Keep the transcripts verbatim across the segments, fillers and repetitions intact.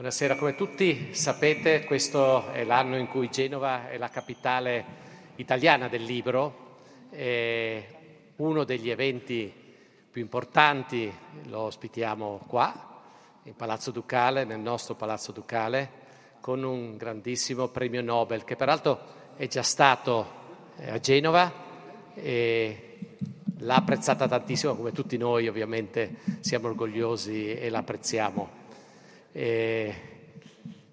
Buonasera, come tutti sapete questo è l'anno in cui Genova è la capitale italiana del libro e uno degli eventi più importanti lo ospitiamo qua, in Palazzo Ducale, nel nostro Palazzo Ducale, con un grandissimo premio Nobel che peraltro è già stato a Genova e l'ha apprezzata tantissimo, come tutti noi ovviamente siamo orgogliosi e la apprezziamo. Eh,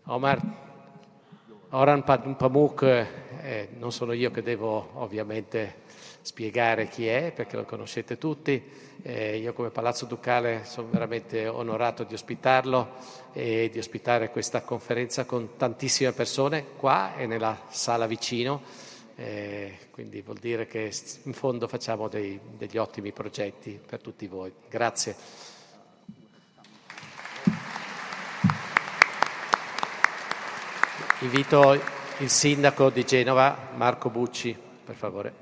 Omar, Orhan Pamuk, eh, non sono io che devo ovviamente spiegare chi è perché lo conoscete tutti, eh, io come Palazzo Ducale sono veramente onorato di ospitarlo e di ospitare questa conferenza con tantissime persone qua e nella sala vicino, eh, quindi vuol dire che in fondo facciamo dei, degli ottimi progetti per tutti voi. Grazie. Invito il sindaco di Genova, Marco Bucci, per favore.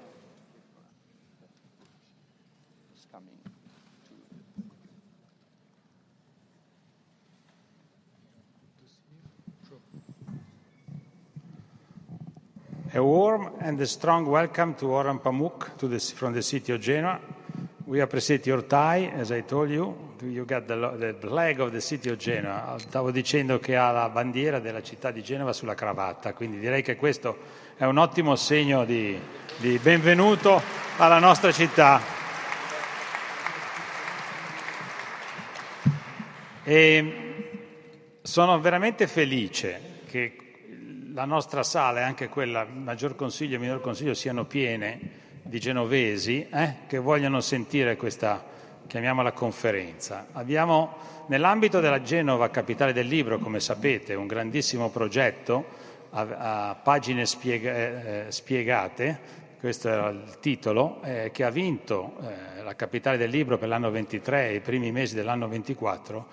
A warm and a strong welcome to Orhan Pamuk to the, from the city of Genoa. We appreciate your tie, as I told you. You got the, the flag of the city of Genoa. Stavo dicendo che ha la bandiera della città di Genova sulla cravatta, quindi direi che questo è un ottimo segno di, di benvenuto alla nostra città. E sono veramente felice che la nostra sala e anche quella maggior consiglio e minor consiglio siano piene di genovesi eh, che vogliono sentire questa, chiamiamola, conferenza. Abbiamo nell'ambito della Genova Capitale del Libro, come sapete, un grandissimo progetto a, a pagine spiega, eh, spiegate, questo era il titolo, eh, che ha vinto eh, la Capitale del Libro per l'anno ventitré e i primi mesi dell'anno ventiquattro.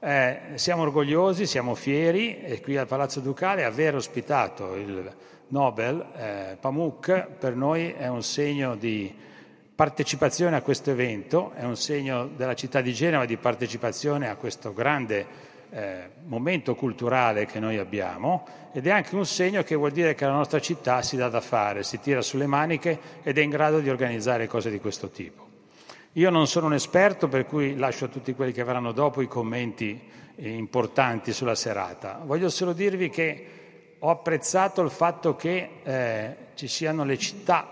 Eh, siamo orgogliosi, siamo fieri e qui al Palazzo Ducale aver ospitato il Nobel eh, Pamuk per noi è un segno di partecipazione a questo evento, è un segno della città di Genova di partecipazione a questo grande eh, momento culturale che noi abbiamo ed è anche un segno che vuol dire che la nostra città si dà da fare, si tira sulle maniche ed è in grado di organizzare cose di questo tipo. Io non sono un esperto, per cui lascio a tutti quelli che verranno dopo i commenti eh, importanti sulla serata. Voglio solo dirvi che ho apprezzato il fatto che eh, ci siano le città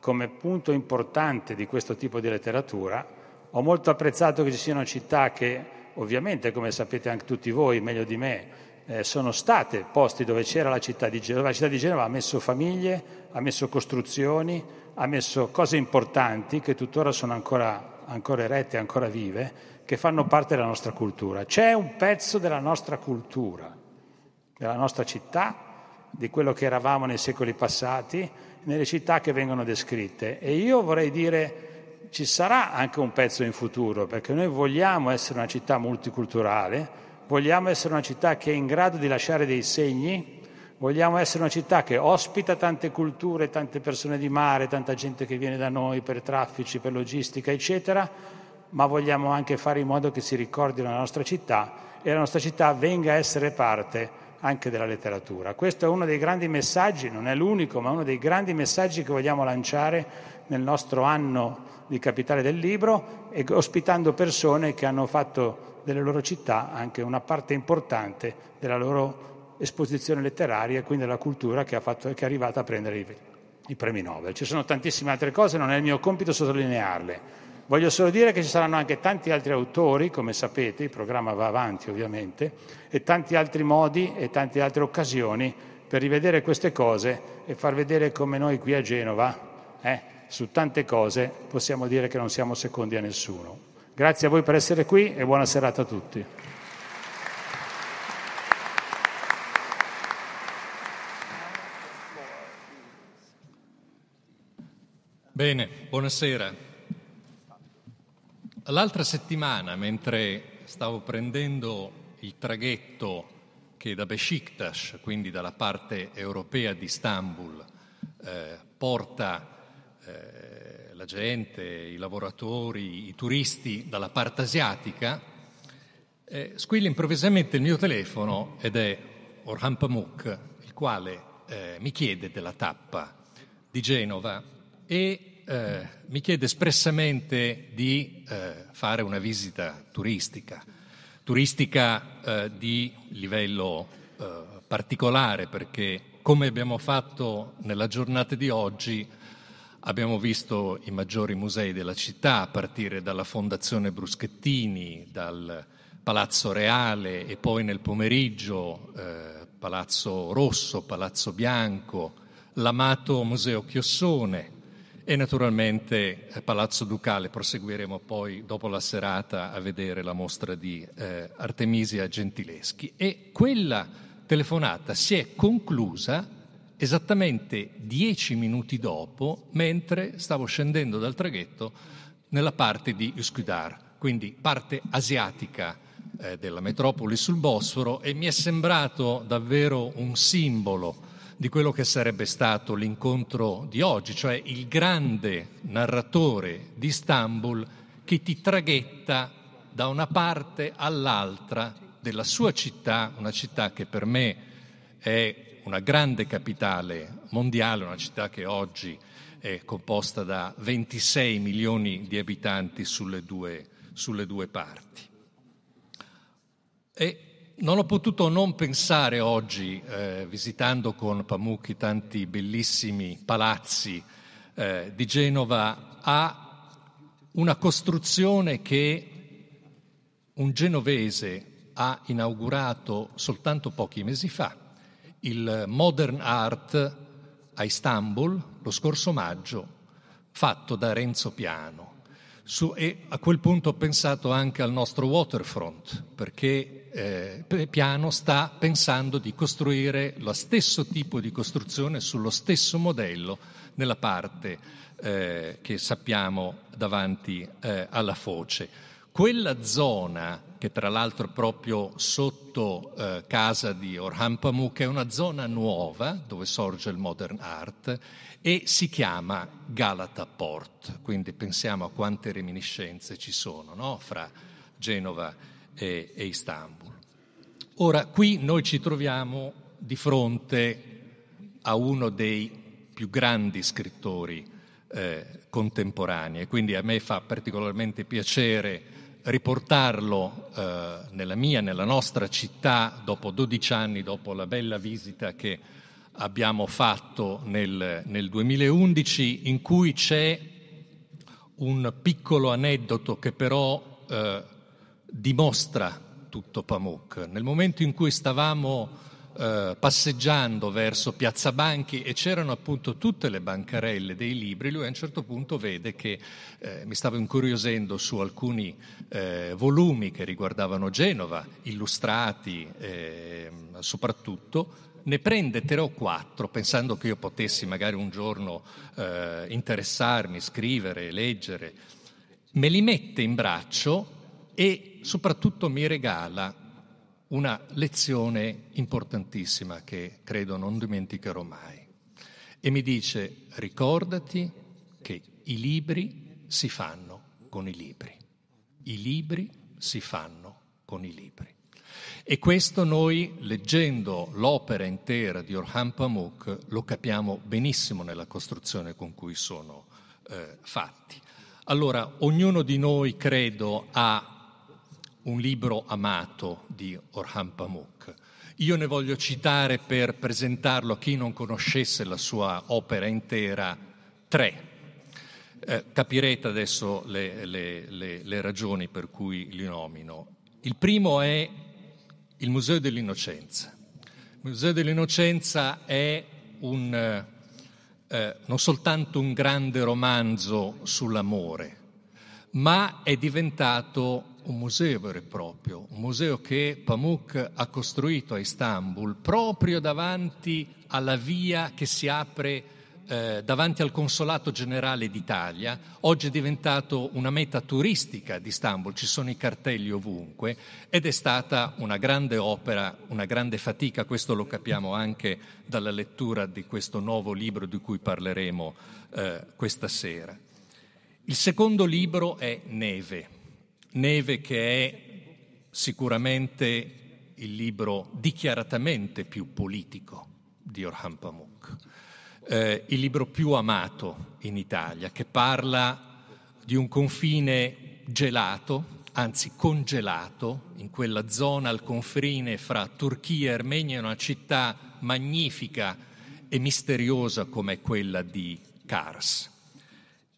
come punto importante di questo tipo di letteratura. Ho molto apprezzato che ci siano città che, ovviamente, come sapete anche tutti voi, meglio di me, eh, sono state posti dove c'era la città di Genova. La città di Genova ha messo famiglie, ha messo costruzioni, ha messo cose importanti che tuttora sono ancora, ancora erette, ancora vive, che fanno parte della nostra cultura. C'è un pezzo della nostra cultura, della nostra città, di quello che eravamo nei secoli passati, nelle città che vengono descritte. E io vorrei dire ci sarà anche un pezzo in futuro, perché noi vogliamo essere una città multiculturale, vogliamo essere una città che è in grado di lasciare dei segni, vogliamo essere una città che ospita tante culture, tante persone di mare, tanta gente che viene da noi per traffici, per logistica, eccetera, ma vogliamo anche fare in modo che si ricordi la nostra città e la nostra città venga a essere parte anche della letteratura. Questo è uno dei grandi messaggi, non è l'unico, ma uno dei grandi messaggi che vogliamo lanciare nel nostro anno di Capitale del Libro, e ospitando persone che hanno fatto delle loro città anche una parte importante della loro esposizione letteraria e quindi della cultura che, ha fatto, che è arrivata a prendere i, i premi Nobel. Ci sono tantissime altre cose, non è il mio compito sottolinearle. Voglio solo dire che ci saranno anche tanti altri autori, come sapete, il programma va avanti ovviamente, e tanti altri modi e tante altre occasioni per rivedere queste cose e far vedere come noi qui a Genova, eh, su tante cose, possiamo dire che non siamo secondi a nessuno. Grazie a voi per essere qui e buona serata a tutti. Bene, buonasera. L'altra settimana, mentre stavo prendendo il traghetto che da Beşiktaş, quindi dalla parte europea di Istanbul, eh, porta eh, la gente, i lavoratori, i turisti dalla parte asiatica, Eh, squilla improvvisamente il mio telefono ed è Orhan Pamuk, il quale eh, mi chiede della tappa di Genova e eh, mi chiede espressamente di eh, fare una visita turistica, turistica eh, di livello eh, particolare, perché come abbiamo fatto nella giornata di oggi abbiamo visto i maggiori musei della città, a partire dalla Fondazione Bruschettini, dal Palazzo Reale e poi nel pomeriggio eh, Palazzo Rosso, Palazzo Bianco, l'amato Museo Chiossone e naturalmente eh, Palazzo Ducale. Proseguiremo poi dopo la serata a vedere la mostra di eh, Artemisia Gentileschi. E quella telefonata si è conclusa esattamente dieci minuti dopo, mentre stavo scendendo dal traghetto nella parte di Uskudar, quindi parte asiatica della metropoli sul Bosforo, e mi è sembrato davvero un simbolo di quello che sarebbe stato l'incontro di oggi, cioè il grande narratore di Istanbul che ti traghetta da una parte all'altra della sua città, una città che per me è una grande capitale mondiale, una città che oggi è composta da ventisei milioni di abitanti sulle due, sulle due parti. E non ho potuto non pensare oggi, eh, visitando con Pamuk tanti bellissimi palazzi eh, di Genova, a una costruzione che un genovese ha inaugurato soltanto pochi mesi fa, il Modern Art a Istanbul, lo scorso maggio, fatto da Renzo Piano. Su, e a quel punto ho pensato anche al nostro waterfront, perché eh, Piano sta pensando di costruire lo stesso tipo di costruzione sullo stesso modello nella parte eh, che sappiamo davanti eh, alla foce. Quella zona, che tra l'altro proprio sotto eh, casa di Orhan Pamuk, è una zona nuova dove sorge il Modern Art e si chiama Galata Port, quindi pensiamo a quante reminiscenze ci sono, no? Fra Genova e, e Istanbul. Ora, qui noi ci troviamo di fronte a uno dei più grandi scrittori eh, contemporanei, quindi a me fa particolarmente piacere riportarlo eh, nella mia, nella nostra città, dopo dodici anni, dopo la bella visita che abbiamo fatto nel, nel duemilaundici, in cui c'è un piccolo aneddoto che però eh, dimostra tutto Pamuk. Nel momento in cui stavamo eh, passeggiando verso Piazza Banchi e c'erano appunto tutte le bancarelle dei libri, lui a un certo punto vede che eh, mi stavo incuriosendo su alcuni eh, volumi che riguardavano Genova, illustrati eh, soprattutto. Ne prende tre o quattro, pensando che io potessi magari un giorno eh, interessarmi, scrivere, leggere. Me li mette in braccio e soprattutto mi regala una lezione importantissima che credo non dimenticherò mai. E mi dice: ricordati che i libri si fanno con i libri. I libri si fanno con i libri. E questo noi, leggendo l'opera intera di Orhan Pamuk, lo capiamo benissimo nella costruzione con cui sono eh, fatti. Allora, ognuno di noi, credo, ha un libro amato di Orhan Pamuk. Io ne voglio citare, per presentarlo a chi non conoscesse la sua opera intera, tre. Eh, capirete adesso le, le, le, le ragioni per cui li nomino. Il primo è il Museo dell'Innocenza. Il Museo dell'Innocenza è un, eh, non soltanto un grande romanzo sull'amore, ma è diventato un museo vero e proprio, un museo che Pamuk ha costruito a Istanbul proprio davanti alla via che si apre eh, davanti al Consolato Generale d'Italia. Oggi è diventato una meta turistica di Istanbul, ci sono i cartelli ovunque ed è stata una grande opera, una grande fatica. Questo lo capiamo anche dalla lettura di questo nuovo libro di cui parleremo eh, questa sera. Il secondo libro è Neve, Neve che è sicuramente il libro dichiaratamente più politico di Orhan Pamuk, eh, il libro più amato in Italia, che parla di un confine gelato, anzi congelato, in quella zona al confine fra Turchia e Armenia, una città magnifica e misteriosa come quella di Kars.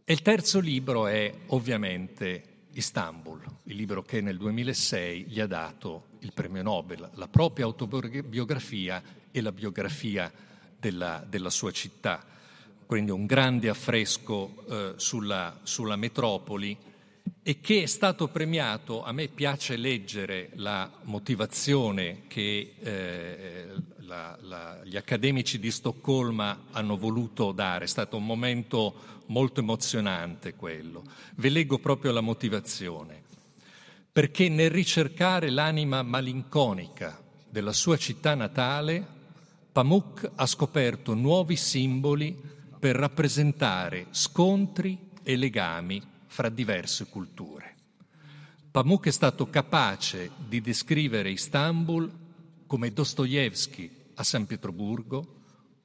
E il terzo libro è ovviamente Istanbul, il libro che nel duemilasei gli ha dato il premio Nobel, la propria autobiografia e la biografia della, della sua città. Quindi un grande affresco eh, sulla, sulla metropoli, e che è stato premiato. A me piace leggere la motivazione che eh, la, la, gli accademici di Stoccolma hanno voluto dare. È stato un momento molto emozionante quello. Ve leggo proprio la motivazione. Perché nel ricercare l'anima malinconica della sua città natale, Pamuk ha scoperto nuovi simboli per rappresentare scontri e legami fra diverse culture. Pamuk è stato capace di descrivere Istanbul come Dostoevskij a San Pietroburgo,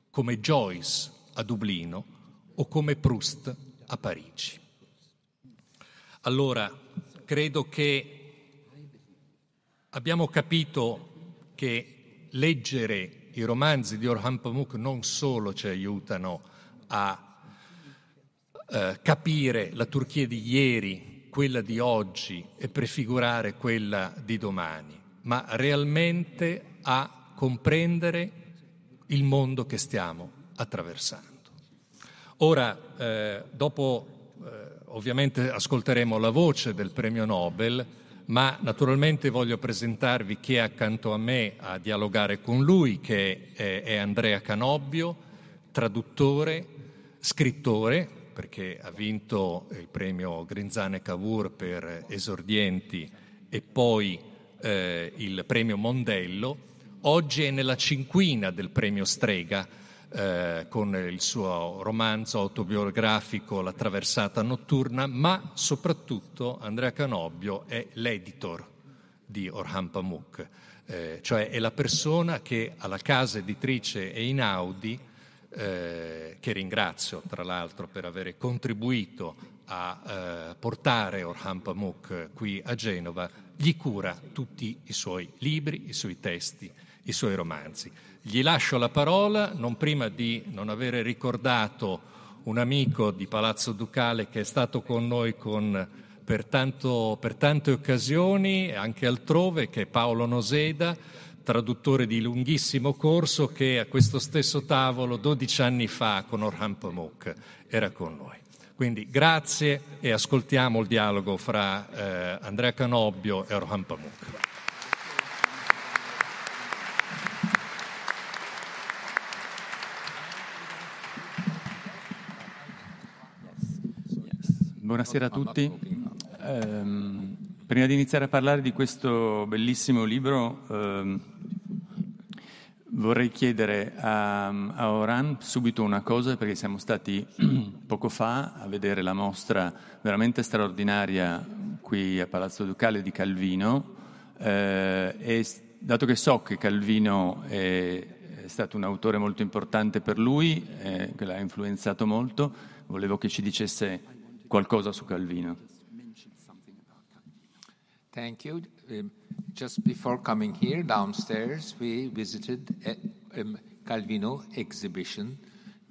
come Joyce a Dublino o come Proust a Parigi. Allora, credo che abbiamo capito che leggere i romanzi di Orhan Pamuk non solo ci aiutano a Uh, capire la Turchia di ieri, quella di oggi e prefigurare quella di domani, ma realmente a comprendere il mondo che stiamo attraversando. Ora, eh, dopo eh, ovviamente ascolteremo la voce del premio Nobel, ma naturalmente voglio presentarvi chi è accanto a me a dialogare con lui, che è, è Andrea Canobbio, traduttore, scrittore, perché ha vinto il premio Grinzane Cavour per Esordienti e poi eh, il premio Mondello. Oggi è nella cinquina del premio Strega eh, con il suo romanzo autobiografico La traversata notturna, ma soprattutto Andrea Canobbio è l'editor di Orhan Pamuk, eh, cioè è la persona che alla casa editrice Einaudi, Eh, che ringrazio tra l'altro per aver contribuito a eh, portare Orhan Pamuk qui a Genova, gli cura tutti i suoi libri, i suoi testi, i suoi romanzi. Gli lascio la parola, non prima di non avere ricordato un amico di Palazzo Ducale che è stato con noi con, per, tanto, per tante occasioni, anche altrove, che è Paolo Noseda, traduttore di lunghissimo corso, che a questo stesso tavolo dodici anni fa con Orhan Pamuk era con noi. Quindi grazie e ascoltiamo il dialogo fra eh, Andrea Canobbio e Orhan Pamuk. Buonasera a tutti. Um, prima di iniziare a parlare di questo bellissimo libro, um, vorrei chiedere a, a Orhan subito una cosa, perché siamo stati poco fa a vedere la mostra veramente straordinaria qui a Palazzo Ducale di Calvino, eh, e dato che so che Calvino è, è stato un autore molto importante per lui, eh, che l'ha influenzato molto, volevo che ci dicesse qualcosa su Calvino. Thank you. Um, just before coming here, downstairs, we visited a um, Calvino exhibition.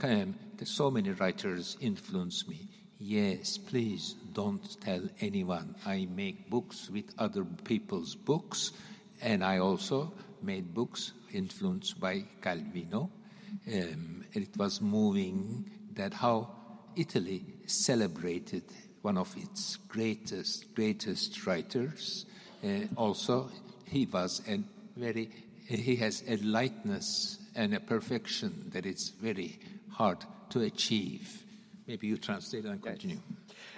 Um, so many writers influenced me. Yes, please don't tell anyone. I make books with other people's books, and I also made books influenced by Calvino. Um, it was moving that how Italy celebrated one of its greatest, greatest writers. Uh, also, he was a very, he has a lightness and a perfection that it's very hard to achieve. Maybe you translate and continue.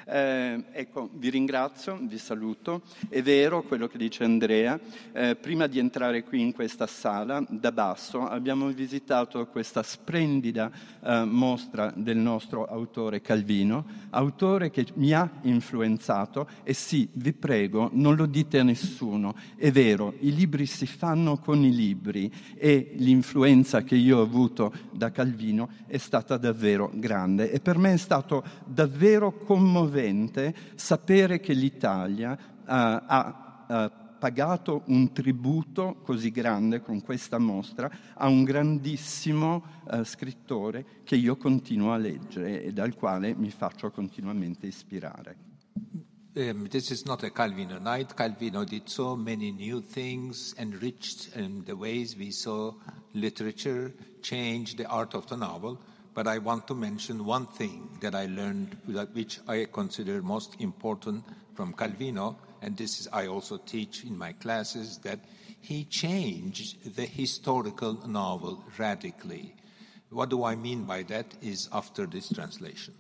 Eh, ecco, vi ringrazio, vi saluto. È vero quello che dice Andrea. Eh, prima di entrare qui in questa sala, da basso, abbiamo visitato questa splendida eh, mostra del nostro autore Calvino, autore che mi ha influenzato, e sì, vi prego, non lo dite a nessuno. È vero, i libri si fanno con i libri, e l'influenza che io ho avuto da Calvino è stata davvero grande, e per me è stato davvero commovente sapere che l'Italia uh, ha uh, pagato un tributo così grande con questa mostra a un grandissimo uh, scrittore che io continuo a leggere e dal quale mi faccio continuamente ispirare. Um, this is not a Calvino night. Calvino did so many new things, enriched um, the ways we saw literature, changed the art of the novel. But I want to mention one thing that I learned, that which I consider most important from Calvino, and this is I also teach in my classes, that he changed the historical novel radically. What do I mean by that is after this translation.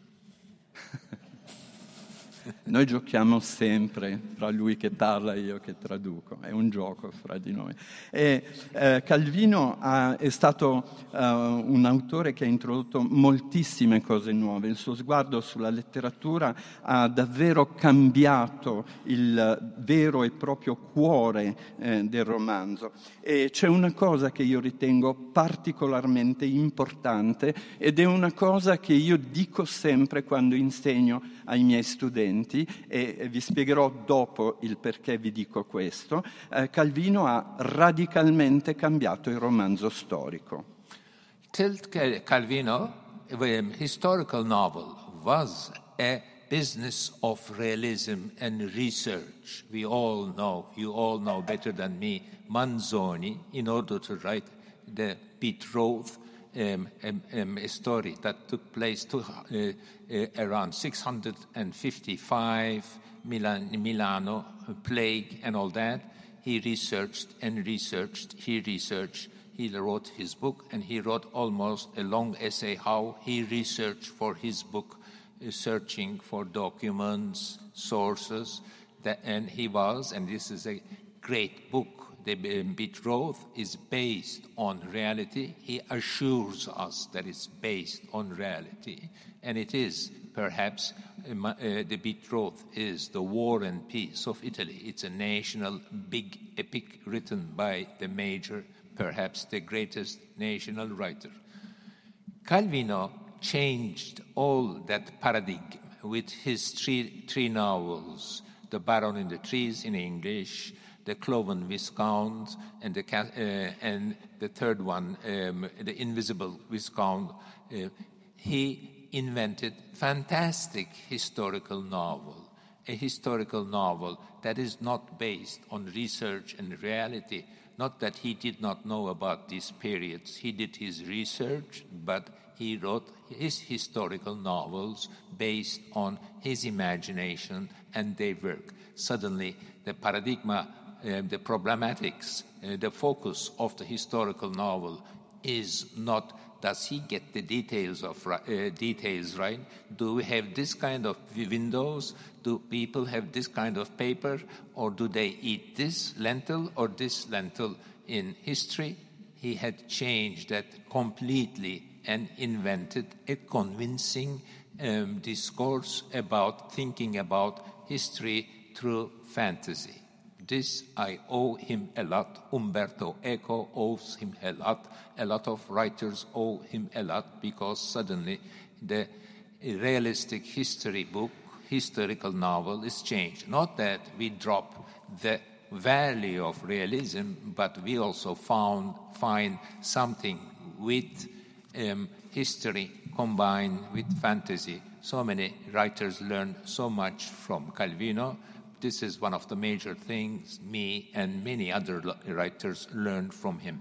Noi giochiamo sempre fra lui che parla e io che traduco, è un gioco fra di noi. E, eh, Calvino ha, è stato uh, un autore che ha introdotto moltissime cose nuove, il suo sguardo sulla letteratura ha davvero cambiato il vero e proprio cuore eh, del romanzo. E c'è una cosa che io ritengo particolarmente importante, ed è una cosa che io dico sempre quando insegno ai miei studenti, e vi spiegherò dopo il perché vi dico questo. eh, Calvino ha radicalmente cambiato il romanzo storico. Till Calvino, a historical novel was a business of realism and research. We all know, you all know better than me, Manzoni, in order to write the betrothed Um, um, um, a story that took place to, uh, uh, around six hundred fifty-five, Milan, Milano, plague and all that. He researched and researched, he researched, he wrote his book, and he wrote almost a long essay how he researched for his book, uh, searching for documents, sources, that, and he was, and this is a great book. The betrothed is based on reality. He assures us that it's based on reality. And it is, perhaps, uh, uh, the betrothed is the war and peace of Italy. It's a national big epic written by the major, perhaps the greatest national writer. Calvino changed all that paradigm with his three, three novels, The Baron in the Trees in English, The Cloven Viscount, and the, uh, and the third one, um, The Invisible Viscount. Uh, he invented fantastic historical novel, a historical novel that is not based on research and reality. Not that he did not know about these periods. He did his research, but he wrote his historical novels based on his imagination and their work. Suddenly, the paradigma, Uh, the problematics, uh, the focus of the historical novel is not, does he get the details of uh, details right? Do we have this kind of windows? Do people have this kind of paper? Or do they eat this lentil or this lentil in history? He had changed that completely and invented a convincing um, discourse about thinking about history through fantasy. This I owe him a lot. Umberto Eco owes him a lot. A lot of writers owe him a lot, because suddenly the realistic history book, historical novel is changed. Not that we drop the value of realism, but we also found find something with um, history combined with fantasy. So many writers learned so much from Calvino. This is one of the major things me and many other writers learned from him.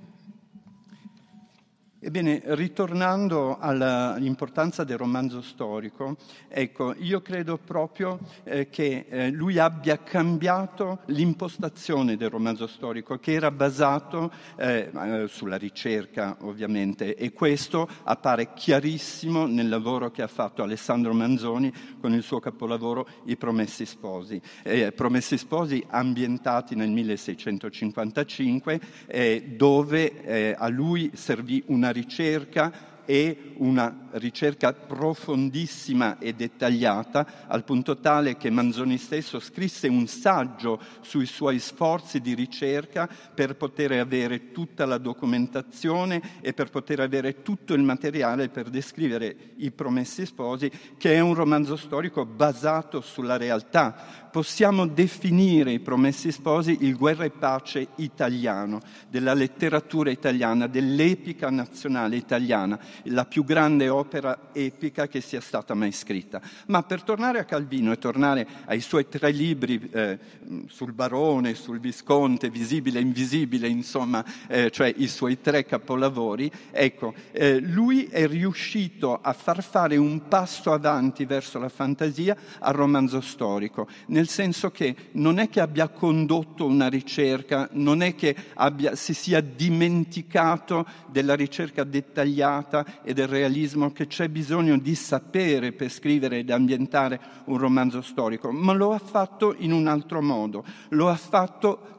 Ebbene, ritornando all'importanza del romanzo storico, ecco, io credo proprio eh, che eh, lui abbia cambiato l'impostazione del romanzo storico, che era basato eh, sulla ricerca, ovviamente, e questo appare chiarissimo nel lavoro che ha fatto Alessandro Manzoni con il suo capolavoro I Promessi Sposi. Eh, Promessi Sposi ambientati nel milleseicentocinquantacinque, eh, dove eh, a lui servì una ricerca e una ricerca profondissima e dettagliata, al punto tale che Manzoni stesso scrisse un saggio sui suoi sforzi di ricerca per poter avere tutta la documentazione e per poter avere tutto il materiale per descrivere I Promessi Sposi, che è un romanzo storico basato sulla realtà. Possiamo definire I Promessi Sposi il guerra e pace italiano, della letteratura italiana, dell'epica nazionale italiana, la più grande opera epica che sia stata mai scritta. Ma per tornare a Calvino e tornare ai suoi tre libri eh, sul barone, sul visconte, visibile e invisibile, insomma, eh, cioè i suoi tre capolavori, ecco, eh, lui è riuscito a far fare un passo avanti verso la fantasia al romanzo storico, nel nel senso che non è che abbia condotto una ricerca, non è che abbia, si sia dimenticato della ricerca dettagliata e del realismo che c'è bisogno di sapere per scrivere ed ambientare un romanzo storico, ma lo ha fatto in un altro modo, lo ha fatto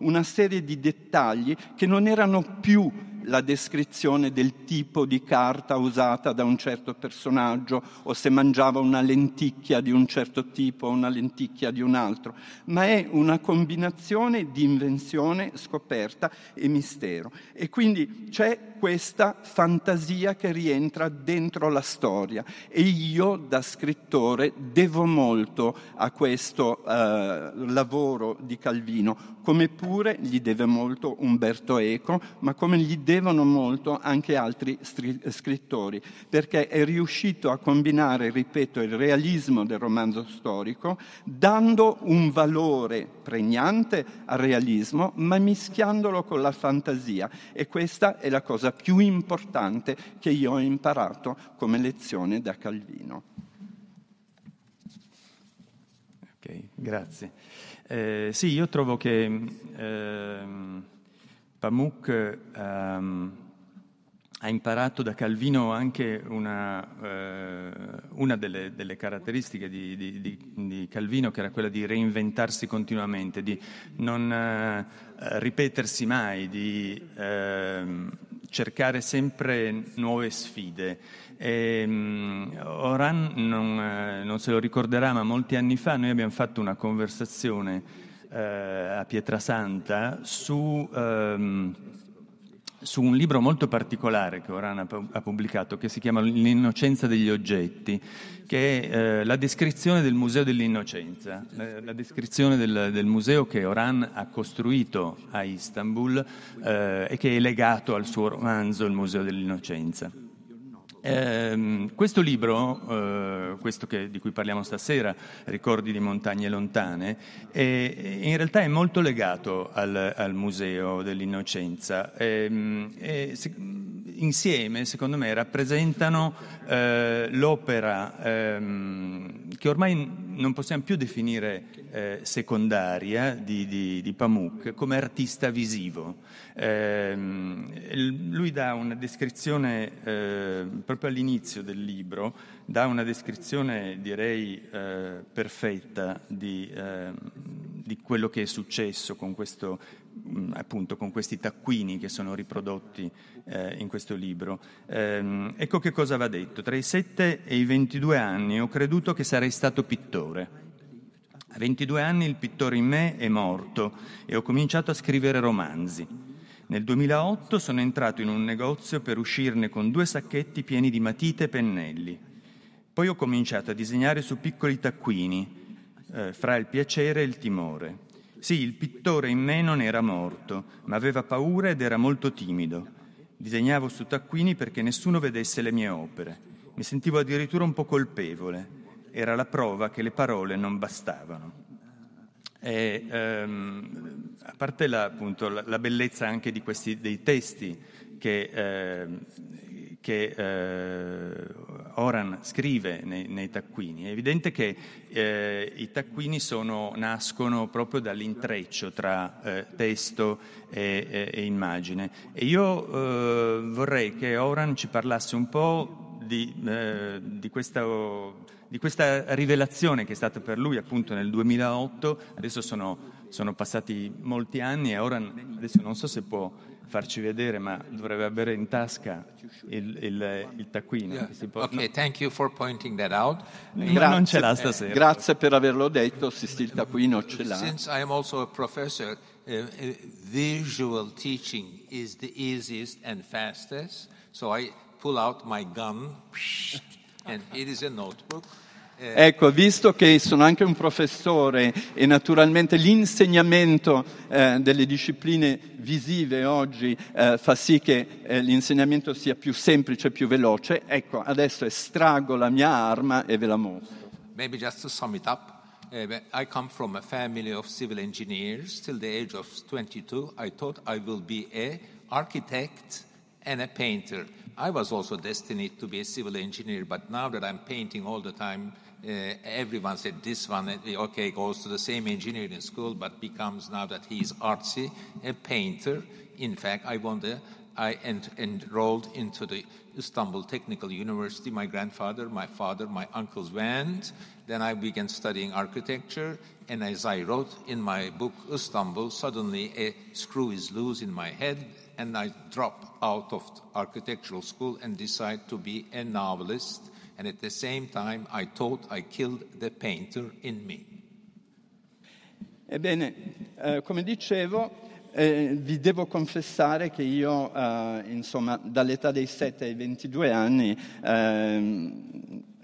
una serie di dettagli che non erano più la descrizione del tipo di carta usata da un certo personaggio o se mangiava una lenticchia di un certo tipo o una lenticchia di un altro, ma è una combinazione di invenzione, scoperta e mistero. E quindi c'è questa fantasia che rientra dentro la storia e io da scrittore devo molto a questo eh, lavoro di Calvino, come pure gli deve molto Umberto Eco, ma come gli devono molto anche altri stri- scrittori, perché è riuscito a combinare, ripeto, il realismo del romanzo storico, dando un valore pregnante al realismo, ma mischiandolo con la fantasia. E questa è la cosa più importante che io ho imparato come lezione da Calvino. Ok, grazie. Eh, sì, io trovo che... Ehm... Pamuk um, ha imparato da Calvino anche una, uh, una delle, delle caratteristiche di, di, di, di Calvino, che era quella di reinventarsi continuamente, di non uh, ripetersi mai, di uh, cercare sempre nuove sfide. E, um, Orhan non, uh, non se lo ricorderà, ma molti anni fa noi abbiamo fatto una conversazione a Pietrasanta su, um, su un libro molto particolare che Orhan ha pubblicato, che si chiama L'Innocenza degli oggetti, che è uh, la descrizione del Museo dell'Innocenza, la, la descrizione del, del museo che Orhan ha costruito a Istanbul uh, e che è legato al suo romanzo Il Museo dell'Innocenza. Eh, questo libro, eh, questo che, di cui parliamo stasera, Ricordi di montagne lontane, eh, in realtà è molto legato al, al Museo dell'Innocenza. Eh, eh, se, insieme, secondo me, rappresentano eh, l'opera eh, che ormai non possiamo più definire eh, secondaria di, di, di Pamuk come artista visivo. Eh, lui dà una descrizione eh, proprio all'inizio del libro, dà una descrizione direi eh, perfetta di, eh, di quello che è successo con questo, appunto, con questi taccuini che sono riprodotti eh, in questo libro. Ehm, ecco che cosa va detto. Tra i sette e i ventidue anni ho creduto che sarei stato pittore. A ventidue anni il pittore in me è morto e ho cominciato a scrivere romanzi. Nel duemilaotto sono entrato in un negozio per uscirne con due sacchetti pieni di matite e pennelli. Poi ho cominciato a disegnare su piccoli taccuini, eh, fra il piacere e il timore. Sì, il pittore in me non era morto, ma aveva paura ed era molto timido. Disegnavo su taccuini perché nessuno vedesse le mie opere. Mi sentivo addirittura un po' colpevole. Era la prova che le parole non bastavano. E, ehm, a parte la, appunto, la, la bellezza anche di questi, dei testi che, eh, che eh, Orhan scrive nei, nei taccuini, è evidente che eh, i taccuini sono, nascono proprio dall'intreccio tra eh, testo e, e, e immagine. E io eh, vorrei che Orhan ci parlasse un po' di, eh, di questa... Oh, di questa rivelazione che è stata per lui appunto nel duemilaotto. Adesso sono, sono passati molti anni e Orhan adesso non so se può farci vedere, ma dovrebbe avere in tasca il, il, il taccuino. Yeah. Si può... Ok, thank you for pointing that out. Grazie, ma non ce l'ha stasera. Grazie per averlo detto, sì, sì, il taccuino ce l'ha. Since I am also a professor, uh, visual teaching is the easiest and fastest, so I pull out my gun. And it is a notebook. Eh. Ecco, visto che sono anche un professore e naturalmente l'insegnamento eh, delle discipline visive oggi eh, fa sì che eh, l'insegnamento sia più semplice, più veloce, ecco, adesso estraggo la mia arma e ve la mostro. Maybe just to sum it up, eh, I come from a family of civil engineers. Till the age of twenty-two, I thought I will be an architect and a painter. I was also destined to be a civil engineer, but now that I'm painting all the time, uh, everyone said this one, okay, goes to the same engineering school, but becomes, now that he's artsy, a painter. In fact, I won the, I ent- enrolled into the Istanbul Technical University. My grandfather, my father, my uncles went. Then I began studying architecture, and as I wrote in my book, Istanbul, suddenly a screw is loose in my head, and I drop out of architectural school and decide to be a novelist. And at the same time, I thought I killed the painter in me. Ebbene, eh, come dicevo, eh, vi devo confessare che io, eh, insomma, dall'età dei sette ai ventidue anni... Eh,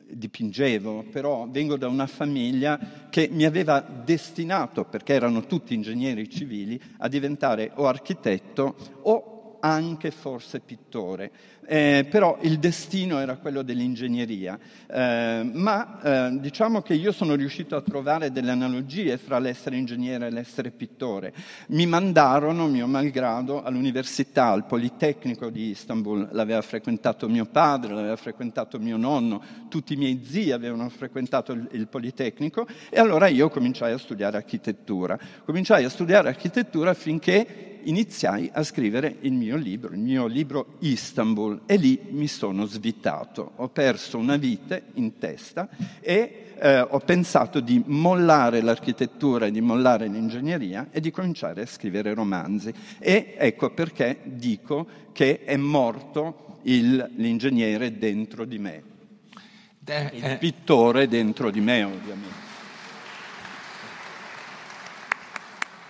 dipingevo, però vengo da una famiglia che mi aveva destinato, perché erano tutti ingegneri civili, a diventare o architetto o anche forse pittore. Eh, però il destino era quello dell'ingegneria. Eh, ma eh, diciamo che io sono riuscito a trovare delle analogie fra l'essere ingegnere e l'essere pittore. Mi mandarono, mio malgrado, all'università, al Politecnico di Istanbul. L'aveva frequentato mio padre, l'aveva frequentato mio nonno, tutti i miei zii avevano frequentato il, il Politecnico, e allora io cominciai a studiare architettura. Cominciai a studiare architettura finché iniziai a scrivere il mio libro, il mio libro Istanbul, e lì mi sono svitato. Ho perso una vite in testa e eh, ho pensato di mollare l'architettura, di mollare l'ingegneria e di cominciare a scrivere romanzi. E ecco perché dico che è morto il, l'ingegnere dentro di me, il pittore dentro di me, ovviamente.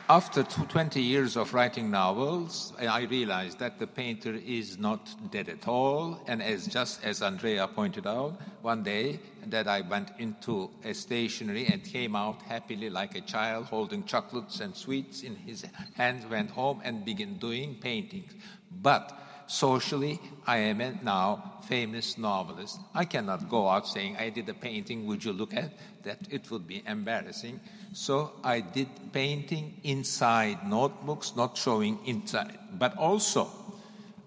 After twenty years of writing novels, I realized that the painter is not dead at all. And as just as Andrea pointed out, one day that I went into a stationery and came out happily like a child, holding chocolates and sweets in his hands, went home and began doing paintings. But socially, I am a now famous novelist. I cannot go out saying, I did a painting, would you look at that? It would be embarrassing. So I did painting inside notebooks, not showing inside. But also,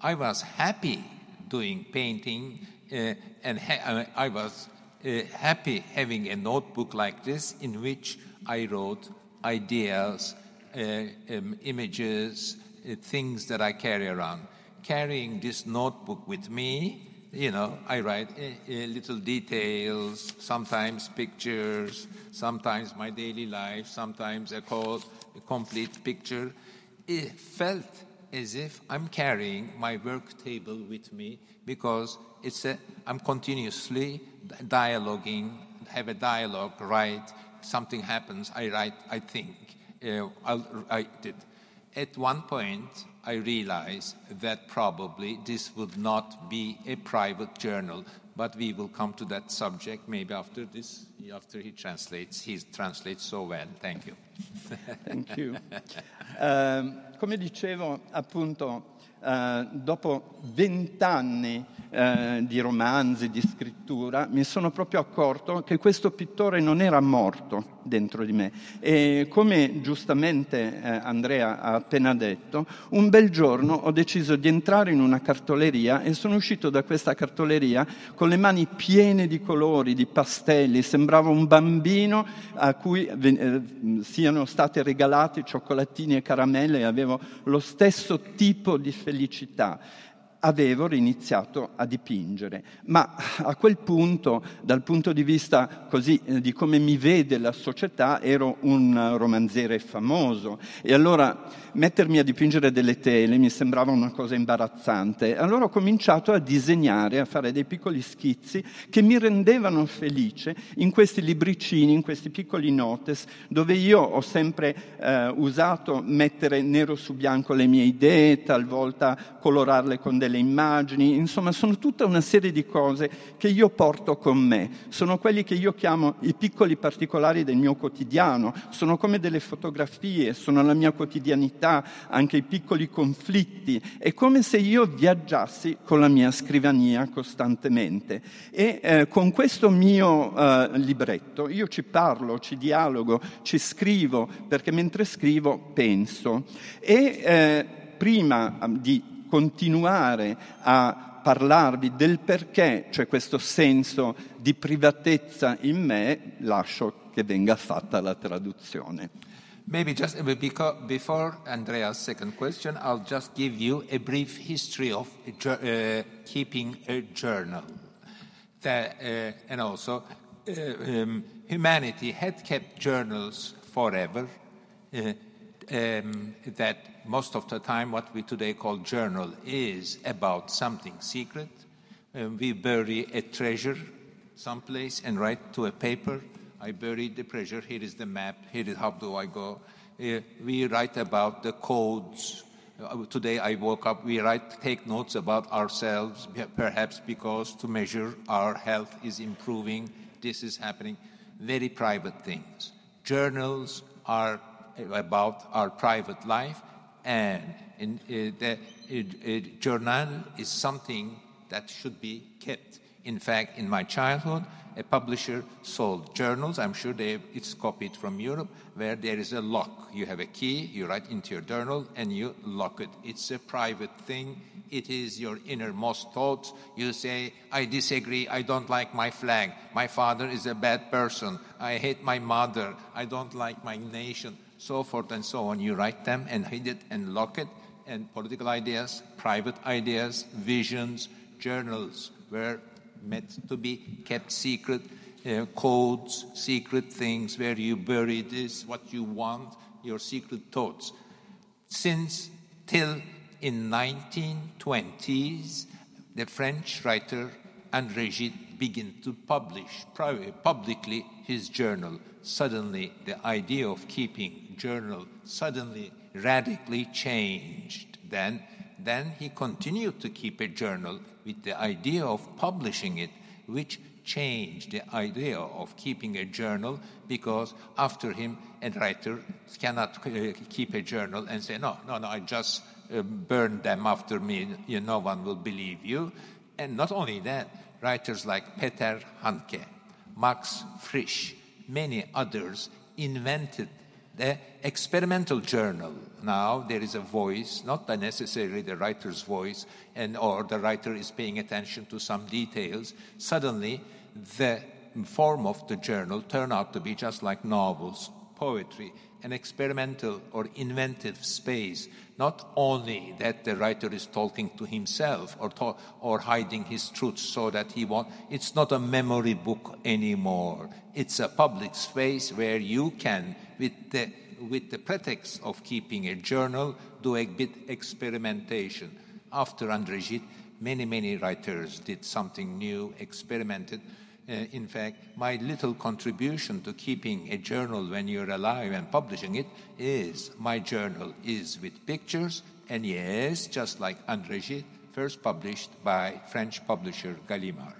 I was happy doing painting, uh, and ha- I was uh, happy having a notebook like this in which I wrote ideas, uh, um, images, uh, things that I carry around. Carrying this notebook with me, you know, I write uh, uh, little details, sometimes pictures, sometimes my daily life, sometimes a, call, a complete picture. It felt as if I'm carrying my work table with me, because it's a, I'm continuously dialoguing, have a dialogue, write, something happens, I write, I think, uh, I'll write it. At one point, I realized that probably this would not be a private journal, but we will come to that subject maybe after this, after he translates. He translates so well. Thank you. Thank you. Um, come dicevo, appunto, eh, dopo vent'anni eh, di romanzi, di scrittura, mi sono proprio accorto che questo pittore non era morto dentro di me. E come giustamente eh, Andrea ha appena detto, un bel giorno ho deciso di entrare in una cartoleria e sono uscito da questa cartoleria con le mani piene di colori, di pastelli, sembrava un bambino a cui eh, siano state regalate cioccolatini e caramelle, e avevo lo stesso tipo di felicità. Avevo riniziato a dipingere, ma a quel punto, dal punto di vista così di come mi vede la società, ero un romanziere famoso, e allora mettermi a dipingere delle tele mi sembrava una cosa imbarazzante. Allora ho cominciato a disegnare, a fare dei piccoli schizzi che mi rendevano felice in questi libricini, in questi piccoli notes, dove io ho sempre eh, usato mettere nero su bianco le mie idee, talvolta colorarle con delle le immagini, insomma sono tutta una serie di cose che io porto con me, sono quelli che io chiamo i piccoli particolari del mio quotidiano, sono come delle fotografie, sono la mia quotidianità, anche i piccoli conflitti, è come se io viaggiassi con la mia scrivania costantemente e eh, con questo mio eh, libretto io ci parlo, ci dialogo, ci scrivo, perché mentre scrivo penso e eh, prima di continuare a parlarvi del perché c'è cioè questo senso di privatezza in me, lascio che venga fatta la traduzione. Maybe just before Andrea's second question, I'll just give you a brief history of uh, keeping a journal. That, uh, and also, uh, um, humanity had kept journals forever. Uh, Um, that most of the time what we today call journal is about something secret. Um, we bury a treasure someplace and write to a paper, I buried the treasure, here is the map, here is how do I go. Uh, we write about the codes. Uh, today I woke up, we write, take notes about ourselves, perhaps because to measure our health is improving, this is happening, very private things. Journals are about our private life, and in, uh, the uh, uh, journal is something that should be kept. In fact, in my childhood, a publisher sold journals, I'm sure they, it's copied from Europe, where there is a lock. You have a key, you write into your journal, and you lock it. It's a private thing. It is your innermost thoughts. You say, I disagree, I don't like my flag, my father is a bad person, I hate my mother, I don't like my nation, so forth and so on. You write them and hide it and lock it, and political ideas, private ideas, visions, journals were meant to be kept secret, uh, codes, secret things where you bury this, what you want, your secret thoughts. Since till in nineteen twenties, the French writer André Gide began to publish private, publicly his journal. Suddenly, the idea of keeping journal suddenly radically changed. Then, then he continued to keep a journal with the idea of publishing it, which changed the idea of keeping a journal, because after him, a writer cannot uh, keep a journal and say, no, no, no, I just uh, burned them after me. You, no one will believe you. And not only that, writers like Peter Hanke, Max Frisch, many others invented the experimental journal. Now there is a voice, not necessarily the writer's voice, and or the writer is paying attention to some details. Suddenly, the form of the journal turned out to be just like novels, poetry, an experimental or inventive space. Not only that the writer is talking to himself or to- or hiding his truths so that he won't. It's not a memory book anymore. It's a public space where you can, with the with the pretext of keeping a journal, do a bit experimentation. After André Gide, many many writers did something new, experimented. Uh, in fact, my little contribution to keeping a journal when you're alive and publishing it is my journal is with pictures, and yes, just like André Gide, first published by French publisher Gallimard.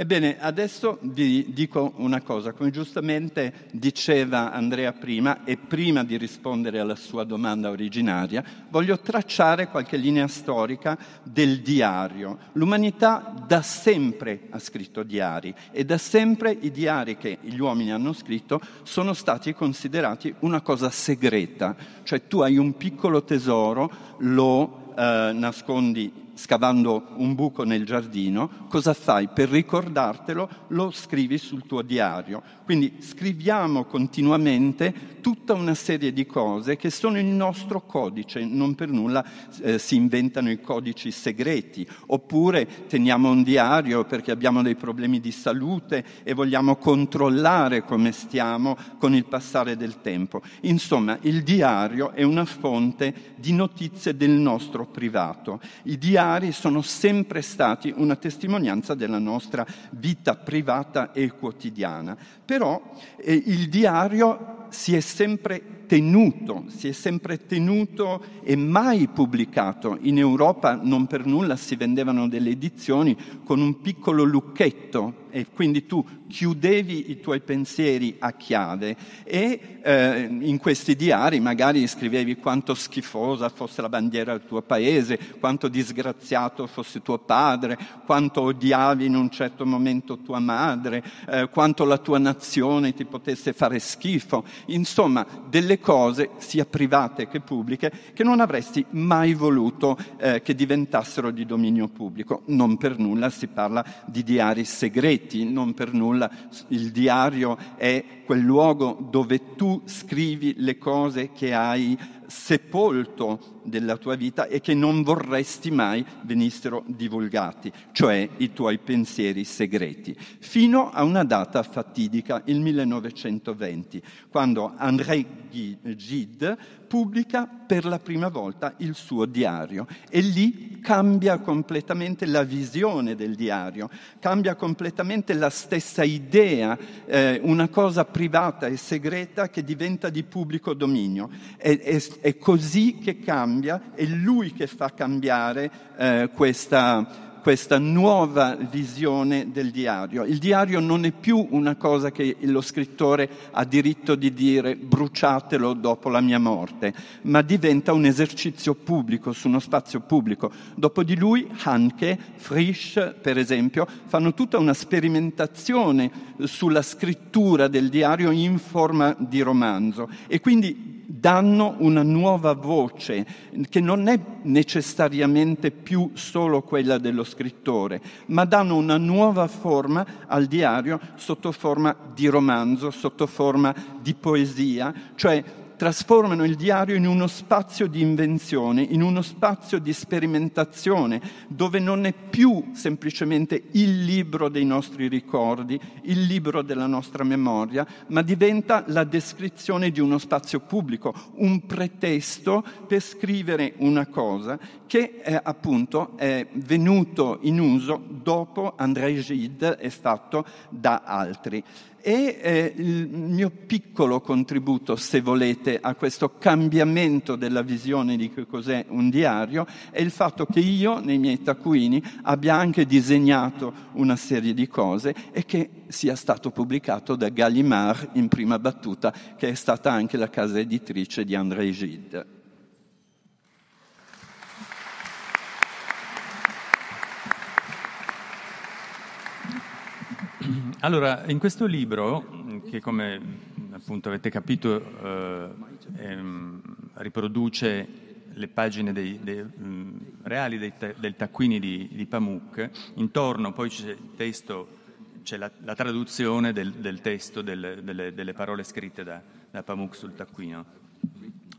Ebbene, adesso vi dico una cosa. Come giustamente diceva Andrea prima, e prima di rispondere alla sua domanda originaria, voglio tracciare qualche linea storica del diario. L'umanità da sempre ha scritto diari, e da sempre i diari che gli uomini hanno scritto sono stati considerati una cosa segreta. Cioè tu hai un piccolo tesoro, lo eh, nascondi scavando un buco nel giardino. Cosa fai? Per ricordartelo lo scrivi sul tuo diario. Quindi scriviamo continuamente tutta una serie di cose che sono il nostro codice, non per nulla eh, si inventano i codici segreti. Oppure teniamo un diario perché abbiamo dei problemi di salute e vogliamo controllare come stiamo con il passare del tempo. Insomma, il diario è una fonte di notizie del nostro privato. I diari sono sempre stati una testimonianza della nostra vita privata e quotidiana. Però eh, il diario si è sempre tenuto, si è sempre tenuto e mai pubblicato. In Europa non per nulla si vendevano delle edizioni con un piccolo lucchetto, e quindi tu chiudevi i tuoi pensieri a chiave e eh, in questi diari magari scrivevi quanto schifosa fosse la bandiera del tuo paese, quanto disgraziato fosse tuo padre, quanto odiavi in un certo momento tua madre, eh, quanto la tua nazione ti potesse fare schifo. Insomma, delle cose sia private che pubbliche che non avresti mai voluto eh, che diventassero di dominio pubblico. Non per nulla si parla di diari segreti. Non per nulla il diario è quel luogo dove tu scrivi le cose che hai sepolto della tua vita e che non vorresti mai venissero divulgati, cioè i tuoi pensieri segreti. Fino a una data fatidica, il millenovecentoventi, quando André Gide pubblica per la prima volta il suo diario, e lì cambia completamente la visione del diario, cambia completamente la stessa idea, eh, una cosa privata e segreta che diventa di pubblico dominio. È, è, è così che cambia. È lui che fa cambiare eh, questa questa nuova visione del diario. Il diario non è più una cosa che lo scrittore ha diritto di dire bruciatelo dopo la mia morte, ma diventa un esercizio pubblico su uno spazio pubblico. Dopo di lui Hanke, Frisch per esempio fanno tutta una sperimentazione sulla scrittura del diario in forma di romanzo e quindi danno una nuova voce che non è necessariamente più solo quella dello scrittore, ma danno una nuova forma al diario sotto forma di romanzo, sotto forma di poesia, cioè trasformano il diario in uno spazio di invenzione, in uno spazio di sperimentazione, dove non è più semplicemente il libro dei nostri ricordi, il libro della nostra memoria, ma diventa la descrizione di uno spazio pubblico, un pretesto per scrivere una cosa che è, appunto è venuto in uso dopo André Gide e fatto da altri. E eh, il mio piccolo contributo, se volete, a questo cambiamento della visione di che cos'è un diario è il fatto che io, nei miei taccuini, abbia anche disegnato una serie di cose e che sia stato pubblicato da Gallimard in prima battuta, che è stata anche la casa editrice di André Gide. Allora, in questo libro, che come appunto avete capito eh, ehm, riproduce le pagine dei, dei, mh, reali dei, del Taccuini di, di Pamuk, intorno poi c'è il testo, c'è la, la traduzione del, del testo, del, delle, delle parole scritte da, da Pamuk sul Taccuino.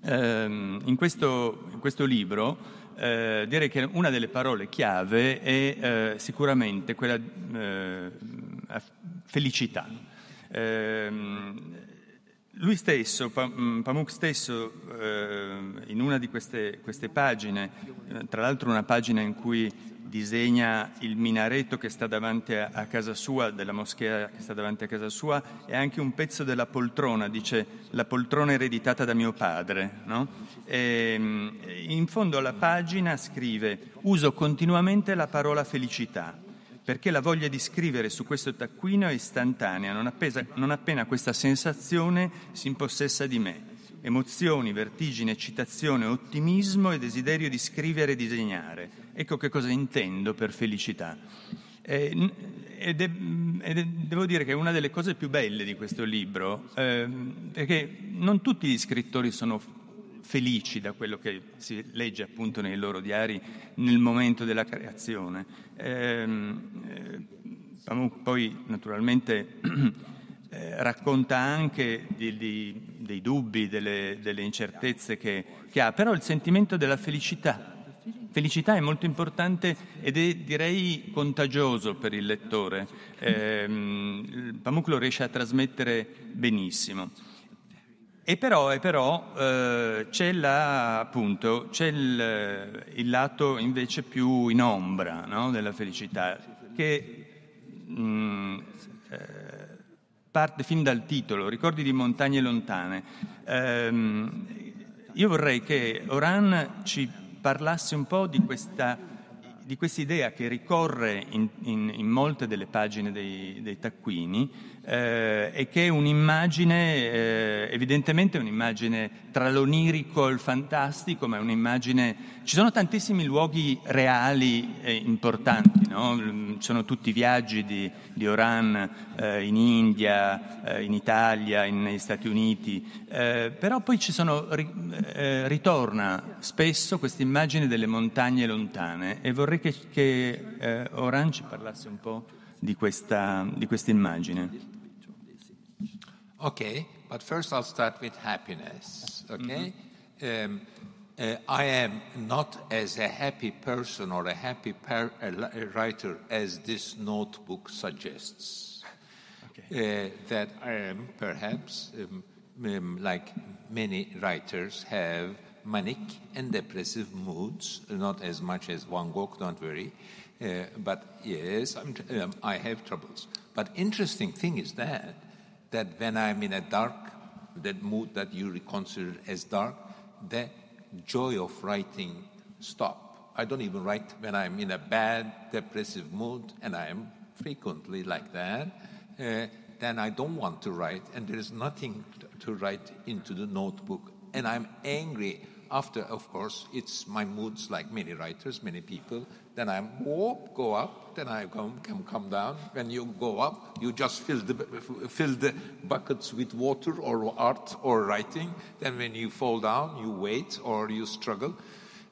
Eh, in, questo, in questo libro eh, direi che una delle parole chiave è eh, sicuramente quella... Eh, felicità. Eh, lui stesso, Pamuk stesso, eh, in una di queste, queste pagine, tra l'altro una pagina in cui disegna il minareto che sta davanti a, a casa sua, della moschea che sta davanti a casa sua, e anche un pezzo della poltrona, dice la poltrona ereditata da mio padre, no? E, in fondo alla pagina scrive: uso continuamente la parola felicità. perché la voglia di scrivere su questo taccuino è istantanea, non, appesa, non appena questa sensazione si impossessa di me. Emozioni, vertigine, eccitazione, ottimismo e desiderio di scrivere e disegnare. Ecco che cosa intendo per felicità. Eh, ed, è, ed è, devo dire che è una delle cose più belle di questo libro, eh, perché non tutti gli scrittori sono felici da quello che si legge appunto nei loro diari nel momento della creazione. Eh, eh, poi naturalmente eh, racconta anche di, di, dei dubbi, delle, delle incertezze che, che ha, però il sentimento della felicità felicità è molto importante ed è direi contagioso per il lettore. Eh, Pamuk lo riesce a trasmettere benissimo. E però, e però eh, c'è, la, appunto, c'è il, il lato invece più in ombra, no, della felicità, che mh, eh, parte fin dal titolo, Ricordi di montagne lontane. Eh, io vorrei che Orhan ci parlasse un po' di questa di questa idea che ricorre in, in, in molte delle pagine dei, dei taccuini eh, e che è un'immagine, eh, evidentemente è un'immagine tra l'onirico e il fantastico, ma è un'immagine... Ci sono tantissimi luoghi reali e importanti, no? Ci sono tutti i viaggi di, di Orhan eh, in India, eh, in Italia, in, negli Stati Uniti, eh, però poi ci sono, ri, eh, ritorna spesso questa immagine delle montagne lontane e vorrei che, che eh, Orhan ci parlasse un po' di questa di questa immagine. Ok, but first I'll start with happiness. Okay, mm-hmm. um, uh, I am not as a happy person or a happy par- a writer as this notebook suggests. Okay. Uh, that I am perhaps um, um, like many writers have manic and depressive moods, not as much as Van Gogh, don't worry, uh, but yes, I'm, um, I have troubles. But interesting thing is that, that when I'm in a dark, that mood that you consider as dark, the joy of writing stop. I don't even write when I'm in a bad, depressive mood, and I am frequently like that, uh, then I don't want to write, and there is nothing to write into the notebook. And I'm angry after, of course, it's my moods like many writers, many people. Then I whoop, go up, then I come, come, come down. When you go up, you just fill the fill the buckets with water or art or writing. Then when you fall down, you wait or you struggle.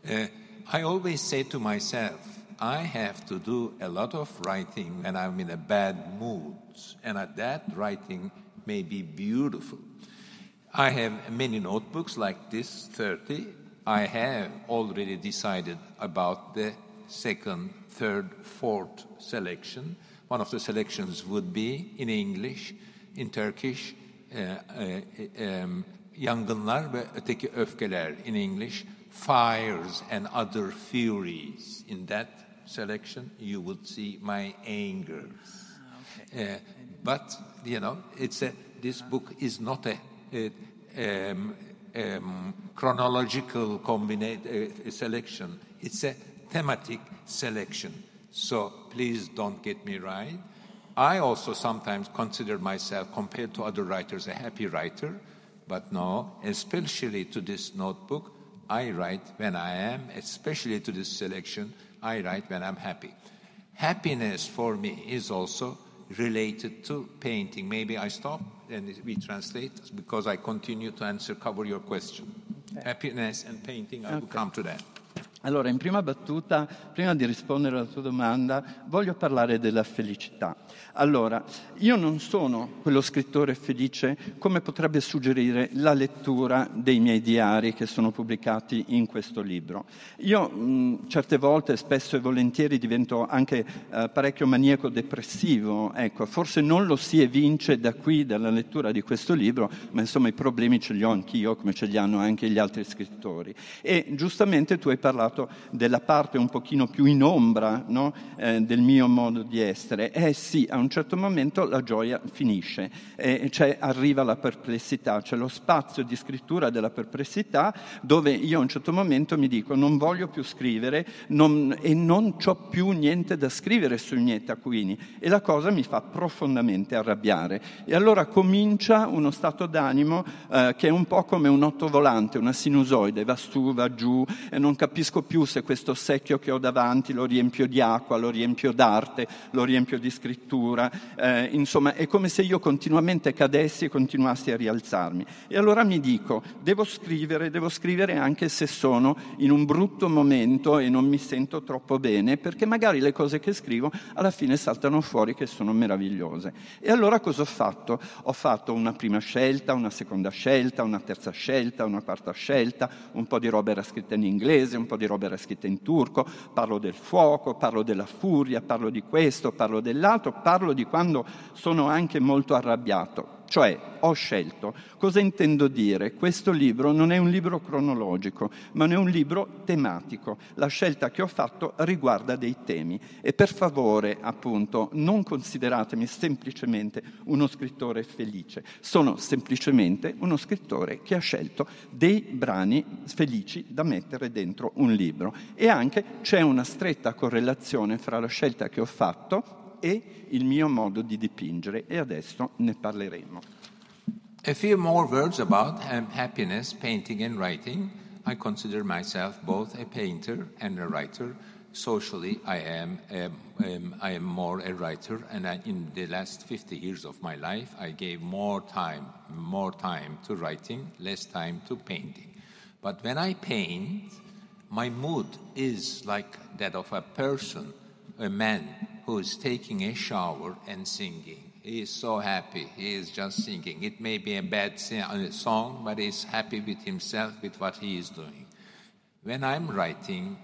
Uh, I always say to myself, I have to do a lot of writing when I'm in a bad mood. And that writing may be beautiful. I have many notebooks like this, thirty. I have already decided about the second, third, fourth selection. One of the selections would be in English, in Turkish, Yangınlar ve Öteki Öfkeler in English, Fires and Other Furies. In that selection, you would see my anger. Okay. Uh, but, you know, it's a, this book is not a It, um, um, chronological combina- uh, selection. It's a thematic selection. So please don't get me right. I also sometimes consider myself, compared to other writers, a happy writer. But no, especially to this notebook, I write when I am, especially to this selection, I write when I'm happy. Happiness for me is also related to painting. Maybe I stop and we translate because I continue to answer, cover your question. Okay. Happiness and painting, I will okay. come to that. Allora, in prima battuta, prima di rispondere alla tua domanda, voglio parlare della felicità. Allora, io non sono quello scrittore felice come potrebbe suggerire la lettura dei miei diari che sono pubblicati in questo libro. Io mh, certe volte, spesso e volentieri, divento anche eh, parecchio maniaco depressivo. Ecco, forse non lo si evince da qui, dalla lettura di questo libro, ma insomma i problemi ce li ho anch'io, come ce li hanno anche gli altri scrittori. E giustamente tu hai parlato parlato della parte un pochino più in ombra, no? eh, del mio modo di essere. Eh sì, a un certo momento la gioia finisce, eh, cioè arriva la perplessità, c'è lo spazio di scrittura della perplessità dove io a un certo momento mi dico non voglio più scrivere non, e non c'ho più niente da scrivere su Gnetta Quini, e la cosa mi fa profondamente arrabbiare. E allora comincia uno stato d'animo eh, che è un po' come un ottovolante, una sinusoide, va su, va giù, e non capisco più se questo secchio che ho davanti lo riempio di acqua, lo riempio d'arte, lo riempio di scrittura, eh, insomma è come se io continuamente cadessi e continuassi a rialzarmi. E allora mi dico, devo scrivere, devo scrivere anche se sono in un brutto momento e non mi sento troppo bene, perché magari le cose che scrivo alla fine saltano fuori che sono meravigliose. E allora cosa ho fatto? Ho fatto una prima scelta, una seconda scelta, una terza scelta, una quarta scelta, un po' di roba era scritta in inglese, un po' di roba era scritta in turco, parlo del fuoco, parlo della furia, parlo di questo, parlo dell'altro, parlo di quando sono anche molto arrabbiato. Cioè, ho scelto. Cosa intendo dire? Questo libro non è un libro cronologico, ma è un libro tematico. La scelta che ho fatto riguarda dei temi. E per favore, appunto, non consideratemi semplicemente uno scrittore felice. Sono semplicemente uno scrittore che ha scelto dei brani felici da mettere dentro un libro. E anche c'è una stretta correlazione fra la scelta che ho fatto e il mio modo di dipingere, e adesso ne parleremo. A few more words about happiness, painting and writing. I consider myself both a painter and a writer. Socially, I am, um, um, I am more a writer, and I, in the last fifty years of my life, I gave more time, more time to writing, less time to painting. But when I paint, my mood is like that of a person, a man who is taking a shower and singing. He is so happy. He is just singing. It may be a bad song, but he's happy with himself, with what he is doing. When I'm writing,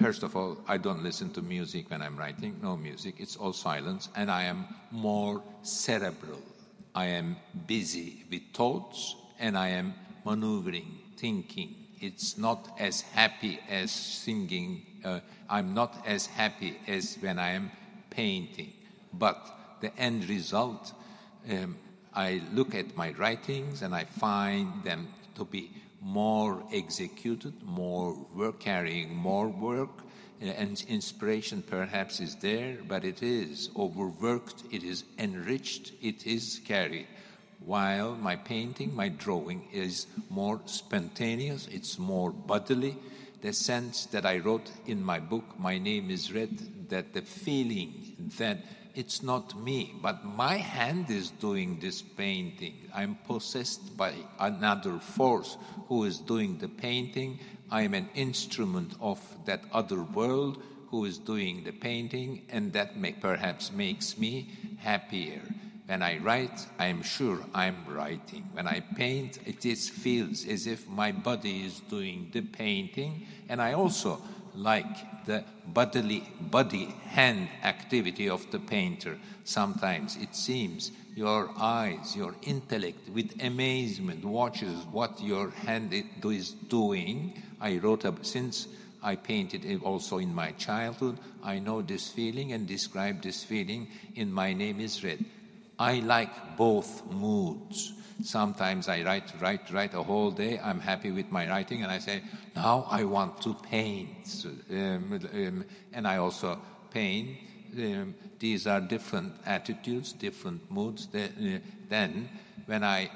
first of all, I don't listen to music when I'm writing. No music. It's all silence. And I am more cerebral. I am busy with thoughts, and I am maneuvering, thinking. It's not as happy as singing. Uh, I'm not as happy as when I am painting. But the end result, um, I look at my writings and I find them to be more executed, more work, carrying more work, and inspiration perhaps is there, but it is overworked, it is enriched, it is carried. While my painting, my drawing is more spontaneous, it's more bodily. The sense that I wrote in my book, My Name is Red, that the feeling that it's not me, but my hand is doing this painting. I'm possessed by another force who is doing the painting. I'm an instrument of that other world who is doing the painting, and that may, perhaps makes me happier. When I write, I'm sure I'm writing. When I paint, it is feels as if my body is doing the painting. And I also like the bodily, body, hand activity of the painter. Sometimes it seems your eyes, your intellect, with amazement, watches what your hand is doing. I wrote up since I painted it also in my childhood. I know this feeling and describe this feeling in My Name is Red. I like both moods. Sometimes I write, write, write a whole day. I'm happy with my writing, and I say, now I want to paint. Um, um, and I also paint. Um, these are different attitudes, different moods. Then, when I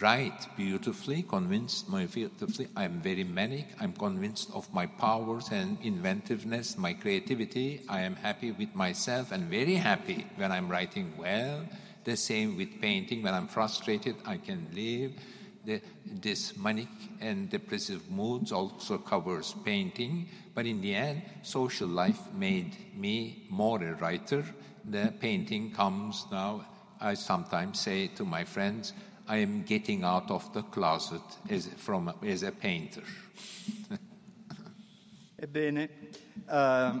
write beautifully, convinced beautifully, I'm very manic. I'm convinced of my powers and inventiveness, my creativity. I am happy with myself and very happy when I'm writing well. The same with painting. When I'm frustrated, I can leave. The, this manic and depressive moods also covers painting. But in the end, social life made me more a writer. The painting comes now. I sometimes say to my friends, I am getting out of the closet as, from, as a painter. Ebbene, uh...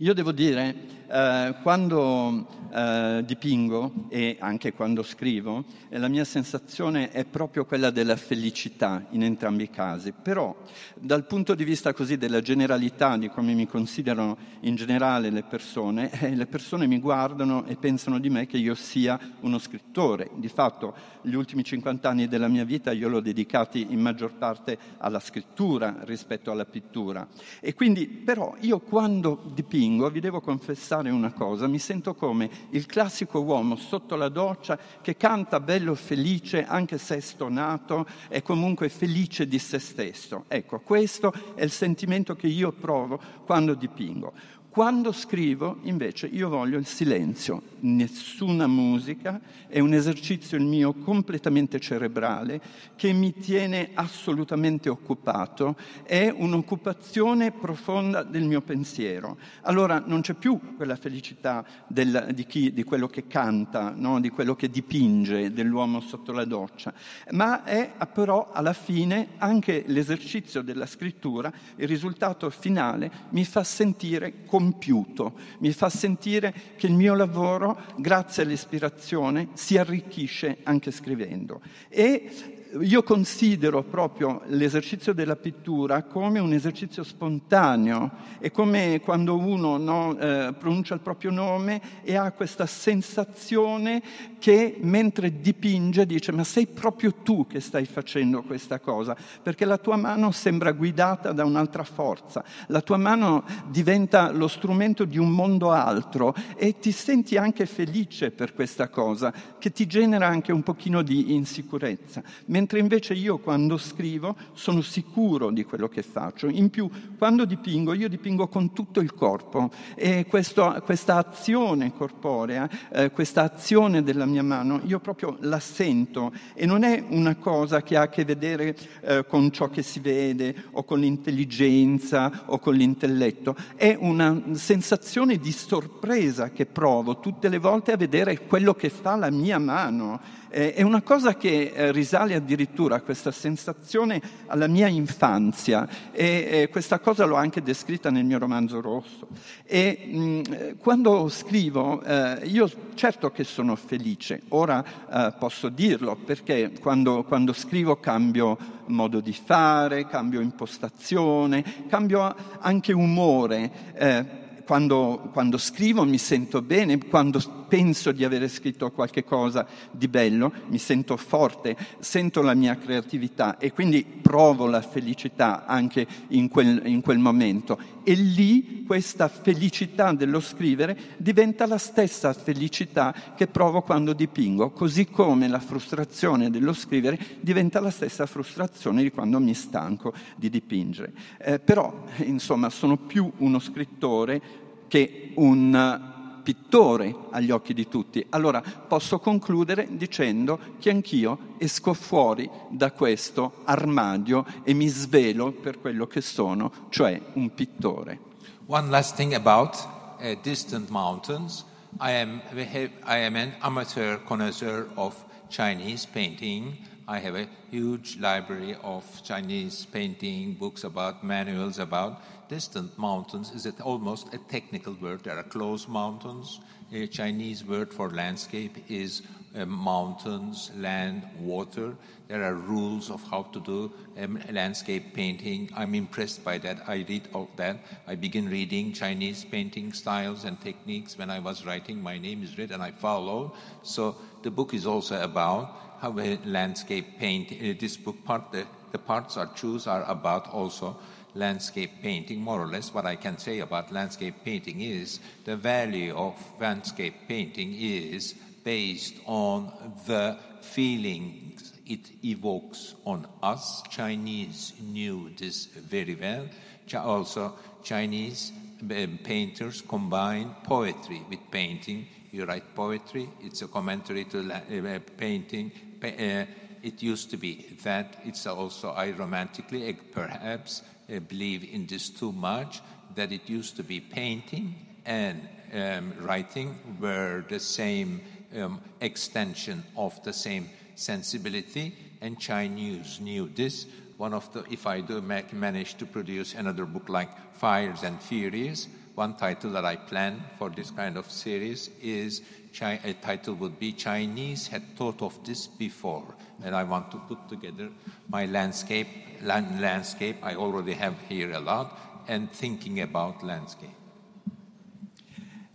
Io devo dire, eh, quando eh, dipingo e anche quando scrivo, eh, la mia sensazione è proprio quella della felicità in entrambi i casi. Però, dal punto di vista così della generalità, di come mi considerano in generale le persone, eh, le persone mi guardano e pensano di me che io sia uno scrittore. Di fatto, gli ultimi cinquanta anni della mia vita io l'ho dedicati in maggior parte alla scrittura rispetto alla pittura. E quindi, però, io quando dipingo, vi devo confessare una cosa, mi sento come il classico uomo sotto la doccia che canta bello felice anche se è stonato, è comunque felice di se stesso. Ecco, questo è il sentimento che io provo quando dipingo. Quando scrivo, invece, io voglio il silenzio, nessuna musica, è un esercizio il mio completamente cerebrale che mi tiene assolutamente occupato, è un'occupazione profonda del mio pensiero. Allora non c'è più quella felicità del, di, chi, di quello che canta, no? Di quello che dipinge, dell'uomo sotto la doccia, ma è però alla fine anche l'esercizio della scrittura, il risultato finale mi fa sentire come compiuto, mi fa sentire che il mio lavoro, grazie all'ispirazione, si arricchisce anche scrivendo. E io considero proprio l'esercizio della pittura come un esercizio spontaneo, è come quando uno no, eh, pronuncia il proprio nome e ha questa sensazione che mentre dipinge dice ma sei proprio tu che stai facendo questa cosa, perché la tua mano sembra guidata da un'altra forza, la tua mano diventa lo strumento di un mondo altro e ti senti anche felice per questa cosa, che ti genera anche un pochino di insicurezza. Mentre invece io quando scrivo sono sicuro di quello che faccio. In più, quando dipingo, io dipingo con tutto il corpo e questo, questa azione corporea, eh, questa azione della mia mano, io proprio la sento e non è una cosa che ha a che vedere eh, con ciò che si vede o con l'intelligenza o con l'intelletto, è una sensazione di sorpresa che provo tutte le volte a vedere quello che fa la mia mano. Eh, è una cosa che eh, risale addirittura questa sensazione alla mia infanzia e, e questa cosa l'ho anche descritta nel mio romanzo Rosso. E mh, quando scrivo eh, io certo che sono felice, ora eh, posso dirlo perché quando, quando scrivo cambio modo di fare, cambio impostazione, cambio anche umore. Eh, Quando, quando scrivo mi sento bene, quando penso di avere scritto qualche cosa di bello mi sento forte, sento la mia creatività e quindi provo la felicità anche in quel, in quel momento. E lì questa felicità dello scrivere diventa la stessa felicità che provo quando dipingo, così come la frustrazione dello scrivere diventa la stessa frustrazione di quando mi stanco di dipingere. Eh, però, insomma, sono più uno scrittore che un pittore agli occhi di tutti. Allora posso concludere dicendo che anch'io esco fuori da questo armadio e mi svelo per quello che sono, cioè un pittore. One last thing about uh, distant mountains. I am, I am an amateur connoisseur of Chinese painting. I have a huge library of Chinese painting, books about, manuals about. Distant mountains is almost a technical word. There are close mountains. A Chinese word for landscape is um, mountains, land, water. There are rules of how to do um, landscape painting. I'm impressed by that. I read all that. I begin reading Chinese painting styles and techniques when I was writing My Name is Red, and I follow. So the book is also about how a landscape paint. Uh, this book part, the, the parts I choose are about also landscape painting, more or less. What I can say about landscape painting is the value of landscape painting is based on the feelings it evokes on us. Chinese knew this very well. Also, Chinese painters combine poetry with painting. You write poetry, it's a commentary to painting. It used to be that. It's also, I romantically, perhaps, I believe in this too much, that it used to be painting and um, writing were the same um, extension of the same sensibility, and Chinese knew this. One of the, if I do make, manage to produce another book like Fires and Furies, one title that I plan for this kind of series is, a title would be Chinese Had Thought of This Before, and I want to put together my landscape, land, landscape I already have here a lot, and thinking about landscape.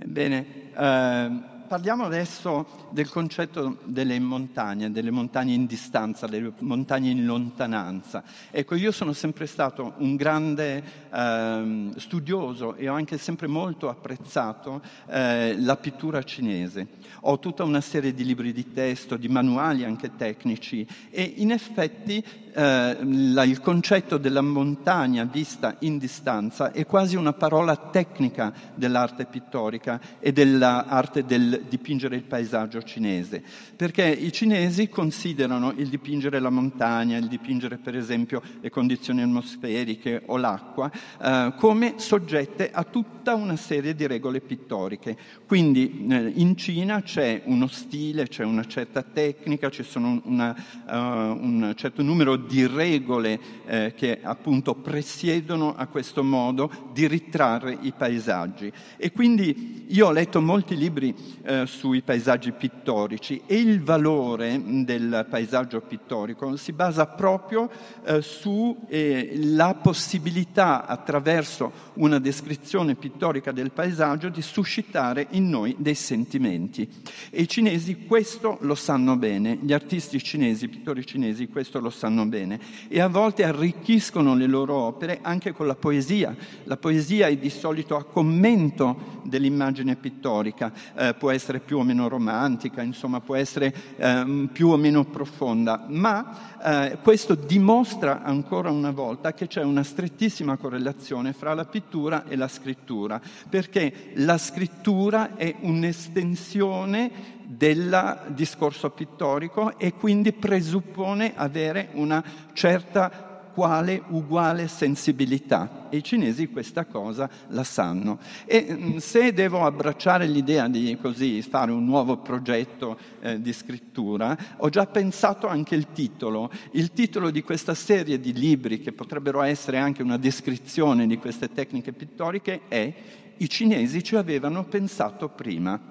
Bene, uh, parliamo adesso del concetto delle montagne, delle montagne in distanza, delle montagne in lontananza. Ecco, io sono sempre stato un grande eh, studioso e ho anche sempre molto apprezzato eh, la pittura cinese. Ho tutta una serie di libri di testo, di manuali anche tecnici, e in effetti eh, la, il concetto della montagna vista in distanza è quasi una parola tecnica dell'arte pittorica e dell'arte del dipingere il paesaggio cinese, perché i cinesi considerano il dipingere la montagna, il dipingere per esempio le condizioni atmosferiche o l'acqua, eh, come soggette a tutta una serie di regole pittoriche. Quindi eh, in Cina c'è uno stile, c'è una certa tecnica, ci sono una, uh, un certo numero di regole eh, che appunto presiedono a questo modo di ritrarre i paesaggi. E quindi io ho letto molti libri Eh, sui paesaggi pittorici, e il valore del paesaggio pittorico si basa proprio eh, su eh, la possibilità, attraverso una descrizione pittorica del paesaggio, di suscitare in noi dei sentimenti. E i cinesi questo lo sanno bene, gli artisti cinesi, i pittori cinesi questo lo sanno bene, e a volte arricchiscono le loro opere anche con la poesia. La poesia è di solito a commento dell'immagine pittorica, eh, può essere più o meno romantica, insomma può essere eh, più o meno profonda, ma eh, questo dimostra ancora una volta che c'è una strettissima correlazione fra la pittura e la scrittura, perché la scrittura è un'estensione del discorso pittorico e quindi presuppone avere una certa quale uguale sensibilità, e i cinesi questa cosa la sanno. E se devo abbracciare l'idea di così fare un nuovo progetto eh, di scrittura, ho già pensato anche il titolo il titolo di questa serie di libri, che potrebbero essere anche una descrizione di queste tecniche pittoriche, è "I cinesi ci avevano pensato prima".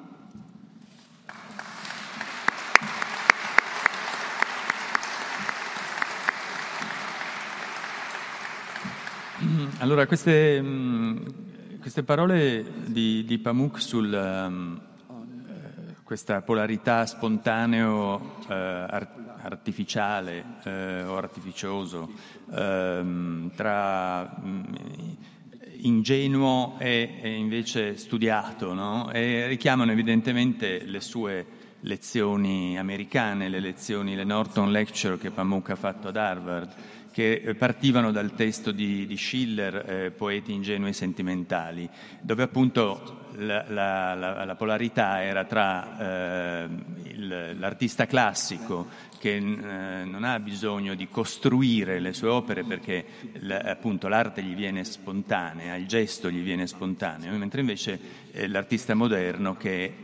Allora, queste, queste parole di, di Pamuk sul um, questa polarità spontaneo uh, ar- artificiale uh, o artificioso um, tra um, ingenuo e, e invece studiato, no? E richiamano evidentemente le sue lezioni americane, le lezioni, le Norton Lecture che Pamuk ha fatto ad Harvard, che partivano dal testo di, di Schiller, eh, Poeti ingenui e sentimentali, dove appunto la, la, la, la polarità era tra eh, il, l'artista classico, che eh, non ha bisogno di costruire le sue opere perché l, appunto l'arte gli viene spontanea, il gesto gli viene spontaneo, mentre invece eh, l'artista moderno che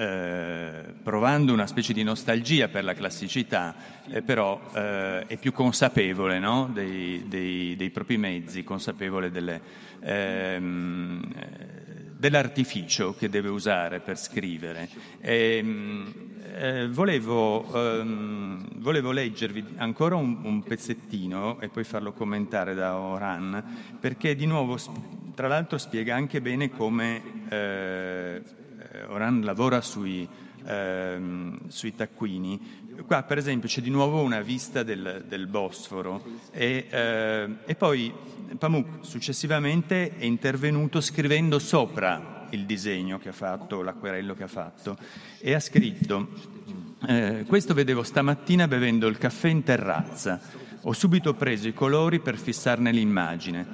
Eh, provando una specie di nostalgia per la classicità, eh, però eh, è più consapevole, no? dei, dei, dei propri mezzi, consapevole delle, ehm, dell'artificio che deve usare per scrivere. E, eh, volevo, ehm, volevo leggervi ancora un, un pezzettino e poi farlo commentare da Orhan, perché di nuovo, tra l'altro, spiega anche bene come... Eh, Orhan lavora sui, ehm, sui taccuini. Qua per esempio c'è di nuovo una vista del, del Bosforo, e, eh, e poi Pamuk successivamente è intervenuto scrivendo sopra il disegno che ha fatto, l'acquerello che ha fatto, e ha scritto eh, questo vedevo stamattina bevendo il caffè in terrazza, ho subito preso i colori per fissarne l'immagine,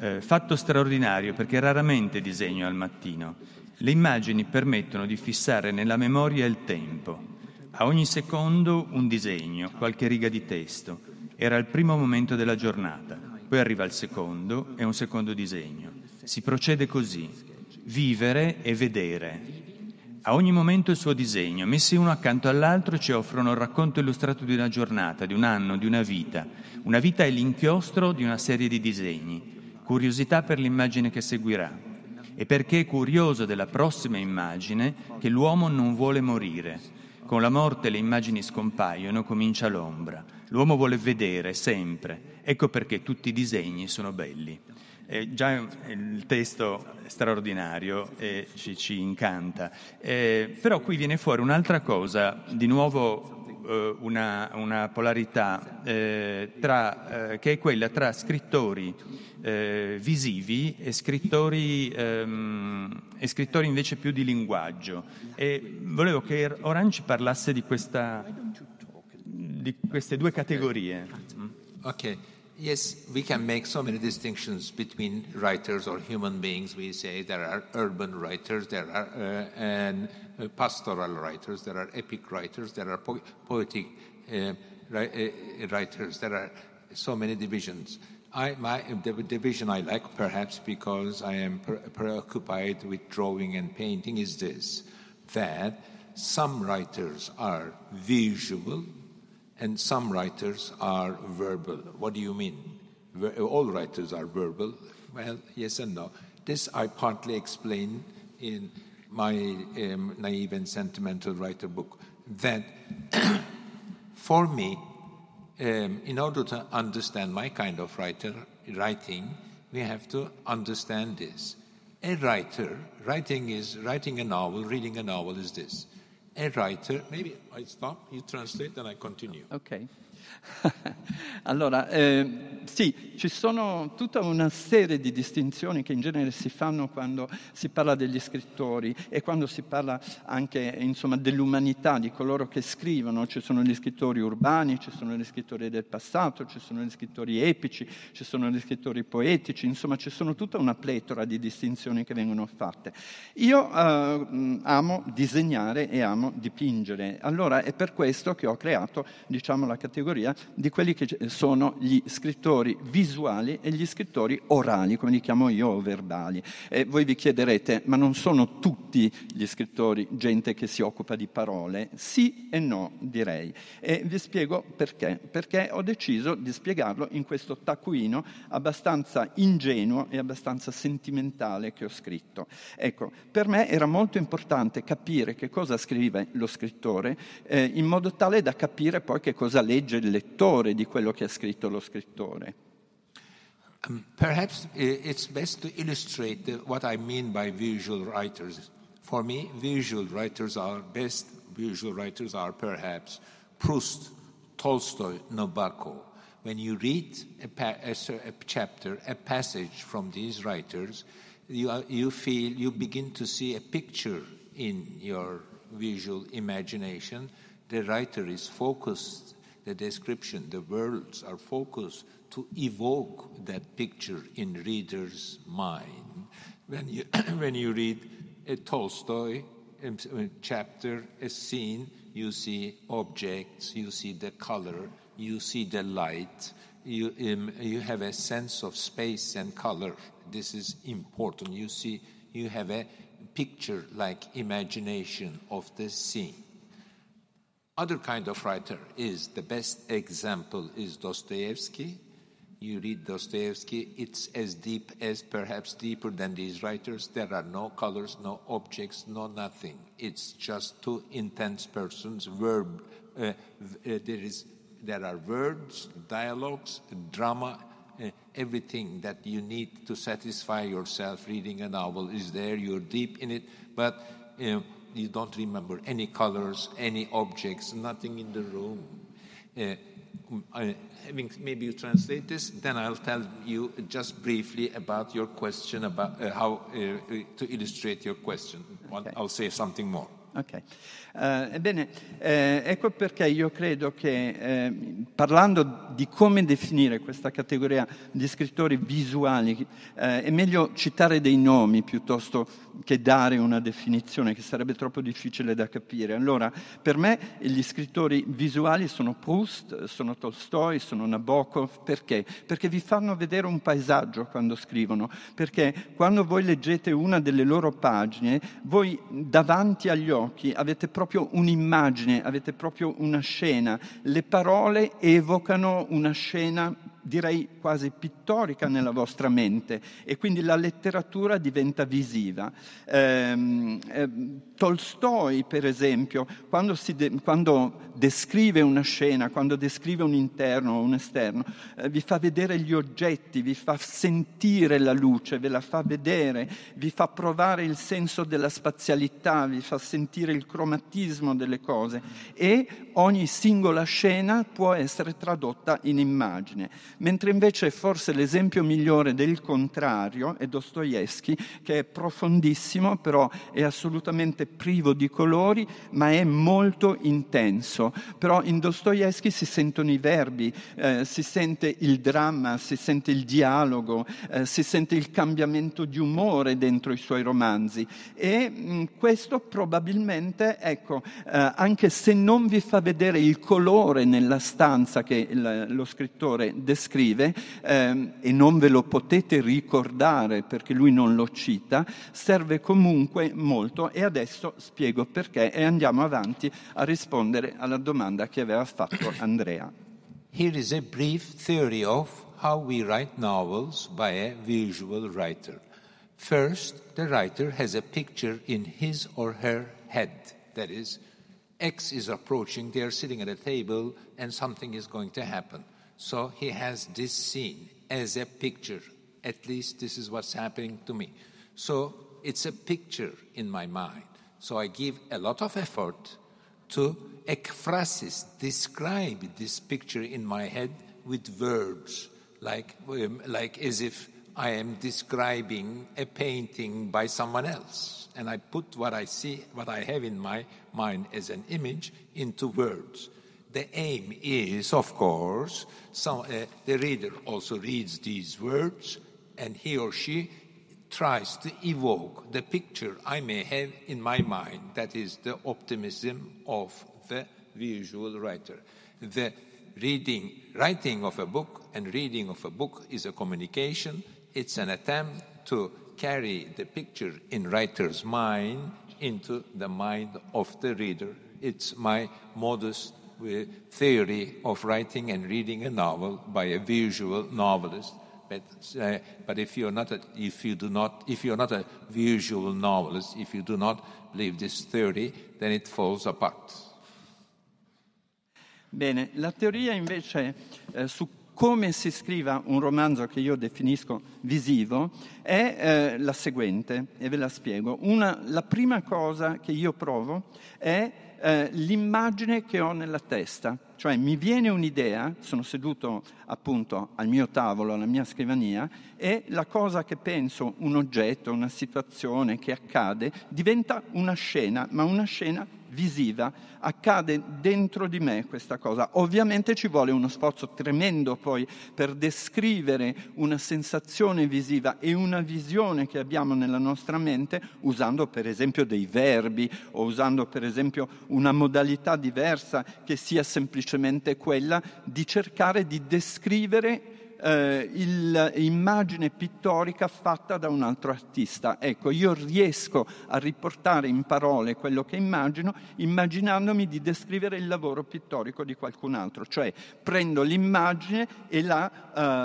eh, fatto straordinario perché raramente disegno al mattino. Le immagini permettono di fissare nella memoria il tempo. A ogni secondo un disegno, qualche riga di testo. Era il primo momento della giornata, poi arriva il secondo e un secondo disegno. Si procede così, vivere e vedere. A ogni momento il suo disegno, messi uno accanto all'altro, ci offrono il racconto illustrato di una giornata, di un anno, di una vita. Una vita è l'inchiostro di una serie di disegni. Curiosità per l'immagine che seguirà. e perché è curioso della prossima immagine che l'uomo non vuole morire. Con la morte le immagini scompaiono, comincia l'ombra. L'uomo vuole vedere sempre. Ecco perché tutti i disegni sono belli. Eh, già il testo è straordinario e ci, ci incanta. Eh, però qui viene fuori un'altra cosa, di nuovo eh, una, una polarità eh, tra, eh, che è quella tra scrittori eh, visivi e scrittori, ehm, e scrittori invece più di linguaggio. E volevo che Orhan ci parlasse di, questa, di queste due categorie. Ok. Yes, we can make so many distinctions between writers or human beings. We say there are urban writers, there are uh, and, uh, pastoral writers, there are epic writers, there are po- poetic uh, ri- uh, writers. There are so many divisions. I, my the division I like, perhaps because I am pre- preoccupied with drawing and painting, is this: that some writers are visual and some writers are verbal. What do you mean? All writers are verbal. Well, yes and no. This I partly explain in my um, Naive and Sentimental Writer book, that for me, um, in order to understand my kind of writer writing, we have to understand this. A writer, writing is writing a novel, reading a novel is this. A writer, maybe I stop, you translate and I continue. Ok. Allora, eh, sì, ci sono tutta una serie di distinzioni che in genere si fanno quando si parla degli scrittori e quando si parla anche, insomma, dell'umanità, di coloro che scrivono. Ci sono gli scrittori urbani, ci sono gli scrittori del passato, ci sono gli scrittori epici, ci sono gli scrittori poetici, insomma ci sono tutta una pletora di distinzioni che vengono fatte. Io eh, amo disegnare e amo dipingere, allora è per questo che ho creato, diciamo, la categoria di quelli che sono gli scrittori visuali e gli scrittori orali, come li chiamo io, o verbali. E voi vi chiederete, ma non sono tutti gli scrittori gente che si occupa di parole? Sì e no, direi. E vi spiego perché. Perché ho deciso di spiegarlo in questo taccuino abbastanza ingenuo e abbastanza sentimentale che ho scritto. Ecco, per me era molto importante capire che cosa scrive lo scrittore, eh, in modo tale da capire poi che cosa legge il lettore di quello che ha scritto lo scrittore. Um, perhaps it's best to illustrate what I mean by visual writers. For me, visual writers are best. Visual writers are perhaps Proust, Tolstoy, Nabokov. When you read a, pa- a, a chapter, a passage from these writers, you, are, you feel, you begin to see a picture in your visual imagination. The writer is focused. The description, the words are focused to evoke that picture in reader's mind. When you when you read a Tolstoy a chapter, a scene, you see objects, you see the color, you see the light, you um, you have a sense of space and color. This is important. You see, you have a picture like imagination of the scene. Other kind of writer is, the best example is Dostoevskij. You read Dostoevskij, it's as deep as, perhaps deeper than these writers. There are no colors, no objects, no nothing. It's just two intense persons, verb. Uh, uh, there is, there are words, dialogues, drama, uh, everything that you need to satisfy yourself reading a novel is there. You're deep in it, but uh, you don't remember any colors, any objects, nothing in the room. Uh, I, having, maybe you translate this, then I'll tell you just briefly about your question, about uh, how uh, to illustrate your question. Okay. I'll say something more. Ok, eh, ebbene, eh, ecco perché io credo che eh, parlando di come definire questa categoria di scrittori visuali eh, è meglio citare dei nomi piuttosto che dare una definizione che sarebbe troppo difficile da capire. Allora, per me gli scrittori visuali sono Proust, sono Tolstoi, sono Nabokov. Perché? Perché vi fanno vedere un paesaggio quando scrivono, perché quando voi leggete una delle loro pagine, voi davanti agli occhi avete proprio un'immagine, avete proprio una scena. Le parole evocano una scena direi quasi pittorica nella vostra mente, e quindi la letteratura diventa visiva. Eh, eh, Tolstoi, per esempio, quando, si de- quando descrive una scena, quando descrive un interno o un esterno, eh, vi fa vedere gli oggetti, vi fa sentire la luce, ve la fa vedere, vi fa provare il senso della spazialità, vi fa sentire il cromatismo delle cose, e ogni singola scena può essere tradotta in immagine. Mentre invece forse l'esempio migliore del contrario è Dostoevskij, che è profondissimo, però è assolutamente privo di colori, ma è molto intenso. Però in Dostoevskij si sentono i verbi, eh, si sente il dramma, si sente il dialogo, eh, si sente il cambiamento di umore dentro i suoi romanzi. E mh, questo probabilmente, ecco, eh, anche se non vi fa vedere il colore nella stanza che il, lo scrittore descrive, ehm, e non ve lo potete ricordare perché lui non lo cita, serve comunque molto, e adesso spiego perché, e andiamo avanti a rispondere alla domanda che aveva fatto Andrea. Here is a brief theory of how we write novels by a visual writer. First, the writer has a picture in his or her head, that is, X is approaching, they are sitting at a table, and something is going to happen. So he has this scene as a picture. At least this is what's happening to me. So it's a picture in my mind. So I give a lot of effort to ekphrasis, describe this picture in my head with verbs, like, like as if I am describing a painting by someone else. And I put what I see, what I have in my mind as an image, into words. The aim is, of course, some, uh, the reader also reads these words, and he or she tries to evoke the picture I may have in my mind. That is the optimism of the visual writer. The reading, writing of a book and reading of a book is a communication. It's an attempt to carry the picture in writer's mind into the mind of the reader. It's my modest uh, theory of writing and reading a novel by a visual novelist. But, uh, but if you're not, a, if you do not, if you're not a visual novelist, if you do not believe this theory, then it falls apart. Bene, la teoria invece eh, su come si scriva un romanzo che io definisco visivo è eh, la seguente, e ve la spiego. Una, la prima cosa che io provo è eh, l'immagine che ho nella testa, cioè mi viene un'idea, sono seduto appunto al mio tavolo, alla mia scrivania, e la cosa che penso, un oggetto, una situazione che accade, diventa una scena, ma una scena visiva, accade dentro di me questa cosa. Ovviamente ci vuole uno sforzo tremendo poi per descrivere una sensazione visiva e una visione che abbiamo nella nostra mente, usando per esempio dei verbi, o usando per esempio una modalità diversa che sia semplicemente quella di cercare di descrivere Eh, il, immagine pittorica fatta da un altro artista. Ecco, io riesco a riportare in parole quello che immagino, immaginandomi di descrivere il lavoro pittorico di qualcun altro, cioè prendo l'immagine e la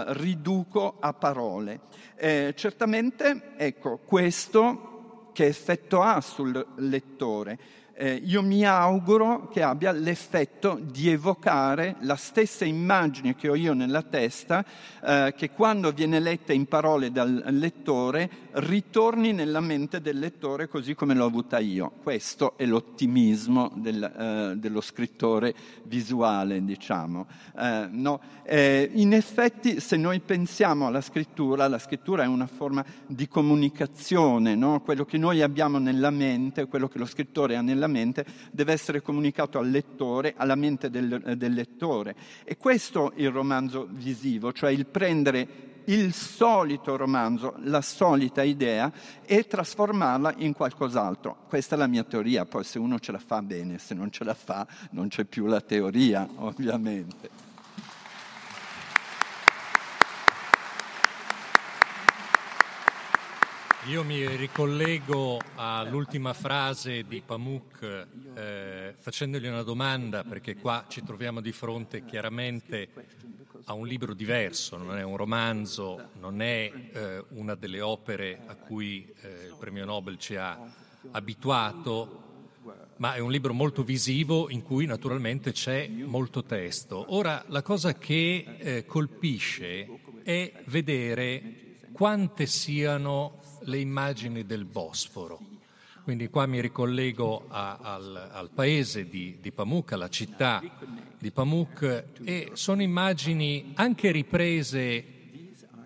eh, riduco a parole. Eh, certamente, ecco, questo che effetto ha sul lettore? Eh, io mi auguro che abbia l'effetto di evocare la stessa immagine che ho io nella testa, eh, che quando viene letta in parole dal lettore ritorni nella mente del lettore così come l'ho avuta io. Questo è l'ottimismo del, eh, dello scrittore visuale, diciamo. Eh, no? eh, in effetti, se noi pensiamo alla scrittura, la scrittura è una forma di comunicazione, no? Quello che noi abbiamo nella mente, quello che lo scrittore ha nella mente deve essere comunicato al lettore, alla mente del, del lettore. E questo il romanzo visivo, cioè il prendere il solito romanzo, la solita idea, e trasformarla in qualcos'altro. Questa è la mia teoria, poi se uno ce la fa bene, se non ce la fa non c'è più la teoria, ovviamente. Io mi ricollego all'ultima frase di Pamuk eh, facendogli una domanda, perché qua ci troviamo di fronte chiaramente a un libro diverso, non è un romanzo, non è eh, una delle opere a cui eh, il premio Nobel ci ha abituato, ma è un libro molto visivo in cui naturalmente c'è molto testo. Ora, la cosa che eh, colpisce è vedere quante siano le immagini del Bosforo. Quindi qua mi ricollego a, al, al paese di, di Pamuk, alla città di Pamuk, e sono immagini anche riprese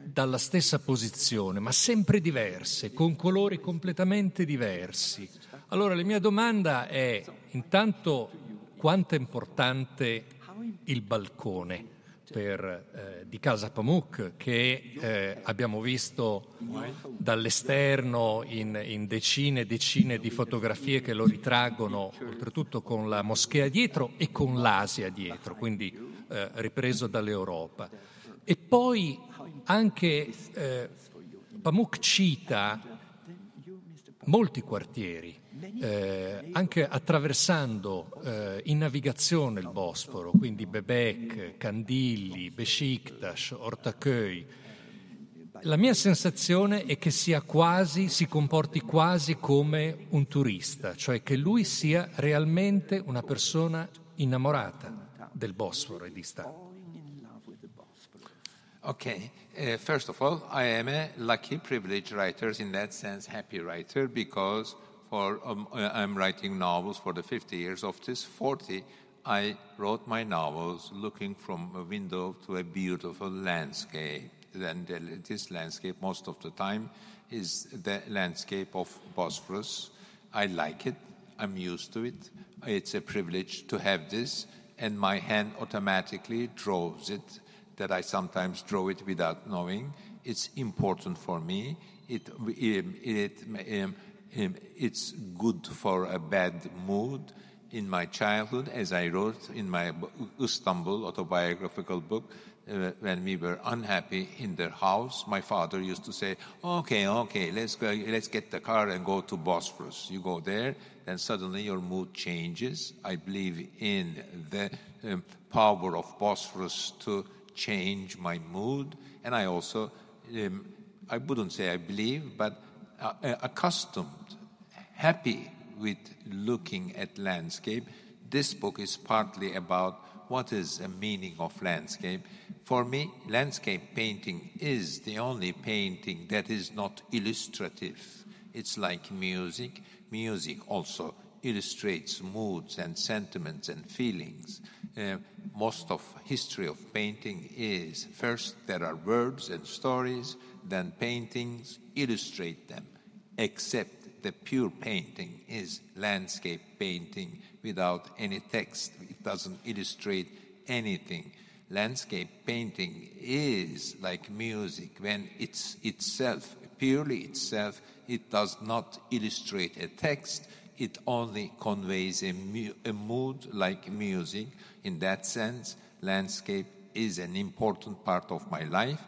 dalla stessa posizione, ma sempre diverse, con colori completamente diversi. Allora la mia domanda è intanto quanto è importante il balcone per, eh, di Casa Pamuk, che eh, abbiamo visto dall'esterno in, in decine e decine di fotografie che lo ritraggono, oltretutto con la moschea dietro e con l'Asia dietro, quindi eh, ripreso dall'Europa. E poi anche eh, Pamuk cita molti quartieri, eh, anche attraversando eh, in navigazione il Bosforo, quindi Bebek, Kandilli, Beşiktaş, Ortaköy. La mia sensazione è che sia quasi, si comporti quasi come un turista, cioè che lui sia realmente una persona innamorata del Bosforo e di Istanbul. Okay, uh, first of all, I am a lucky, privileged writer, in that sense, happy writer, because for um, I'm writing novels for the fifty years of this forty. I wrote my novels looking from a window to a beautiful landscape. And uh, this landscape, most of the time, is the landscape of Bosphorus. I like it. I'm used to it. It's a privilege to have this, and my hand automatically draws it. That I sometimes draw it without knowing. It's important for me. It, um, it um, um, it's good for a bad mood. In my childhood, as I wrote in my Istanbul autobiographical book, uh, when we were unhappy in the house, my father used to say, "Okay, okay, let's go, let's get the car and go to Bosphorus. You go there, then suddenly your mood changes." I believe in the um, power of Bosphorus to change my mood, and I also, um, I wouldn't say I believe, but uh, accustomed, happy with looking at landscape. This book is partly about what is the meaning of landscape. For me, landscape painting is the only painting that is not illustrative. It's like music. Music also illustrates moods and sentiments and feelings. Uh, most of history of painting is first there are words and stories, then paintings illustrate them, except the pure painting is landscape painting without any text. It doesn't illustrate anything. Landscape painting is like music. When it's itself, purely itself, it does not illustrate a text. It only conveys a, mu- a mood like music. In that sense, landscape is an important part of my life.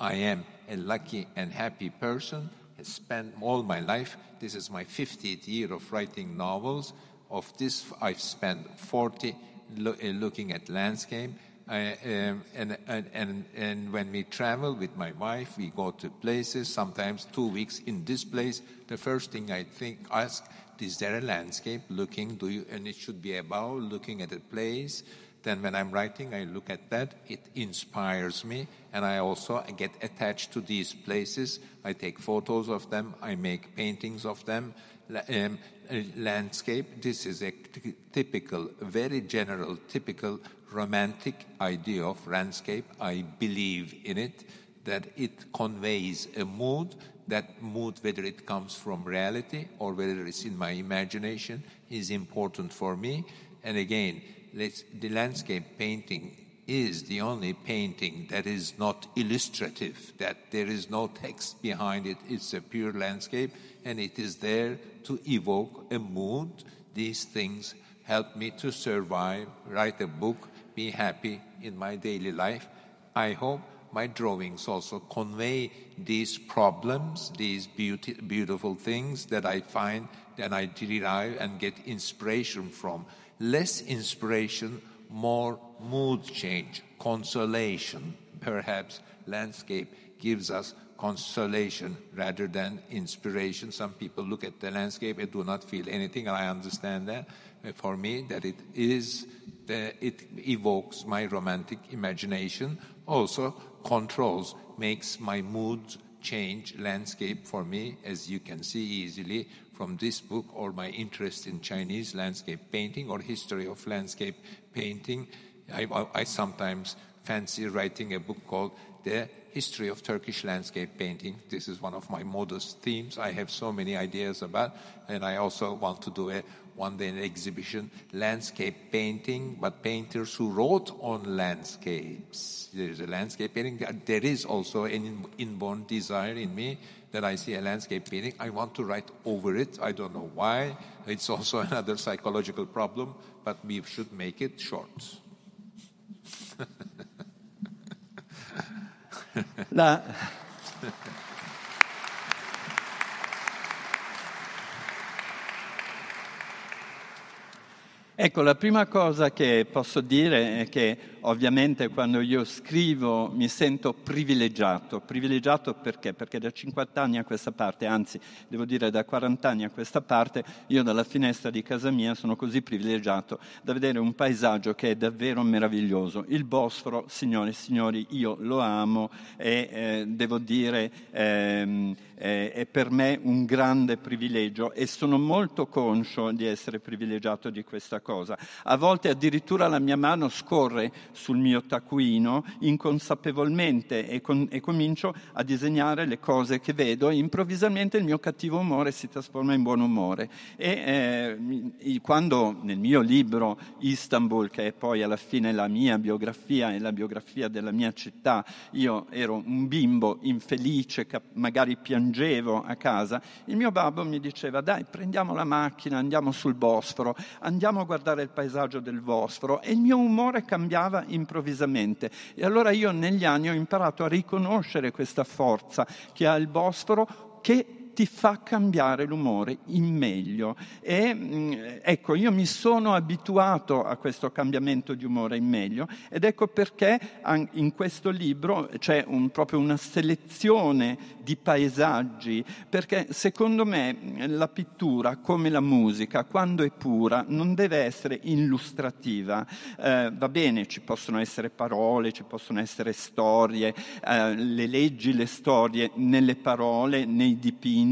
I am a lucky and happy person. I spent all my life, this is my fiftieth year of writing novels. Of this, I've spent forty lo- looking at landscape. I, um, and, and, and, and when we travel with my wife, we go to places, sometimes two weeks in this place. The first thing I think, ask, is there a landscape looking, do you, and it should be about looking at a place. Then when I'm writing, I look at that. It inspires me, and I also get attached to these places. I take photos of them. I make paintings of them. Um, landscape, this is a t- typical, very general, typical romantic idea of landscape. I believe in it, that it conveys a mood. That mood, whether it comes from reality or whether it's in my imagination, is important for me. And again, let's, the landscape painting is the only painting that is not illustrative, that there is no text behind it. It's a pure landscape, and it is there to evoke a mood. These things help me to survive, write a book, be happy in my daily life. I hope my drawings also convey these problems, these beauty, beautiful things that I find and I derive and get inspiration from. Less inspiration, more mood change, consolation. Perhaps landscape gives us consolation rather than inspiration. Some people look at the landscape and do not feel anything, and I understand that. For me, that it is, the, it evokes my romantic imagination, also controls, makes my mood change landscape for me, as you can see easily from this book, or my interest in Chinese landscape painting or history of landscape painting. I, I, I sometimes fancy writing a book called The History of Turkish Landscape Painting. This is one of my modest themes. I have so many ideas about, and I also want to do a one day an exhibition, landscape painting, but painters who wrote on landscapes. There is a landscape painting. There is also an inborn desire in me that I see a landscape painting. I want to write over it. I don't know why. It's also another psychological problem, but we should make it short. La... Ecco, la prima cosa che posso dire è che ovviamente quando io scrivo mi sento privilegiato. Privilegiato perché? Perché da cinquanta anni a questa parte, anzi devo dire da quaranta anni a questa parte, io dalla finestra di casa mia sono così privilegiato da vedere un paesaggio che è davvero meraviglioso. Il Bosforo, signore e signori, io lo amo e eh, devo dire eh, eh, è per me un grande privilegio e sono molto conscio di essere privilegiato di questa cosa. Cosa. A volte addirittura la mia mano scorre sul mio taccuino inconsapevolmente e, con, e comincio a disegnare le cose che vedo e improvvisamente il mio cattivo umore si trasforma in buon umore. E eh, quando nel mio libro Istanbul, che è poi alla fine la mia biografia e la biografia della mia città, io ero un bimbo infelice, magari piangevo a casa, il mio babbo mi diceva: dai, prendiamo la macchina, andiamo sul Bosforo, andiamo a guardare guardare il paesaggio del Bosforo, e il mio umore cambiava improvvisamente. E allora io negli anni ho imparato a riconoscere questa forza che ha il Bosforo, che ti fa cambiare l'umore in meglio. E ecco, io mi sono abituato a questo cambiamento di umore in meglio, ed ecco perché in questo libro c'è un, proprio una selezione di paesaggi, perché secondo me la pittura, come la musica, quando è pura non deve essere illustrativa. Eh, va bene, ci possono essere parole, ci possono essere storie, eh, le leggi, le storie nelle parole, nei dipinti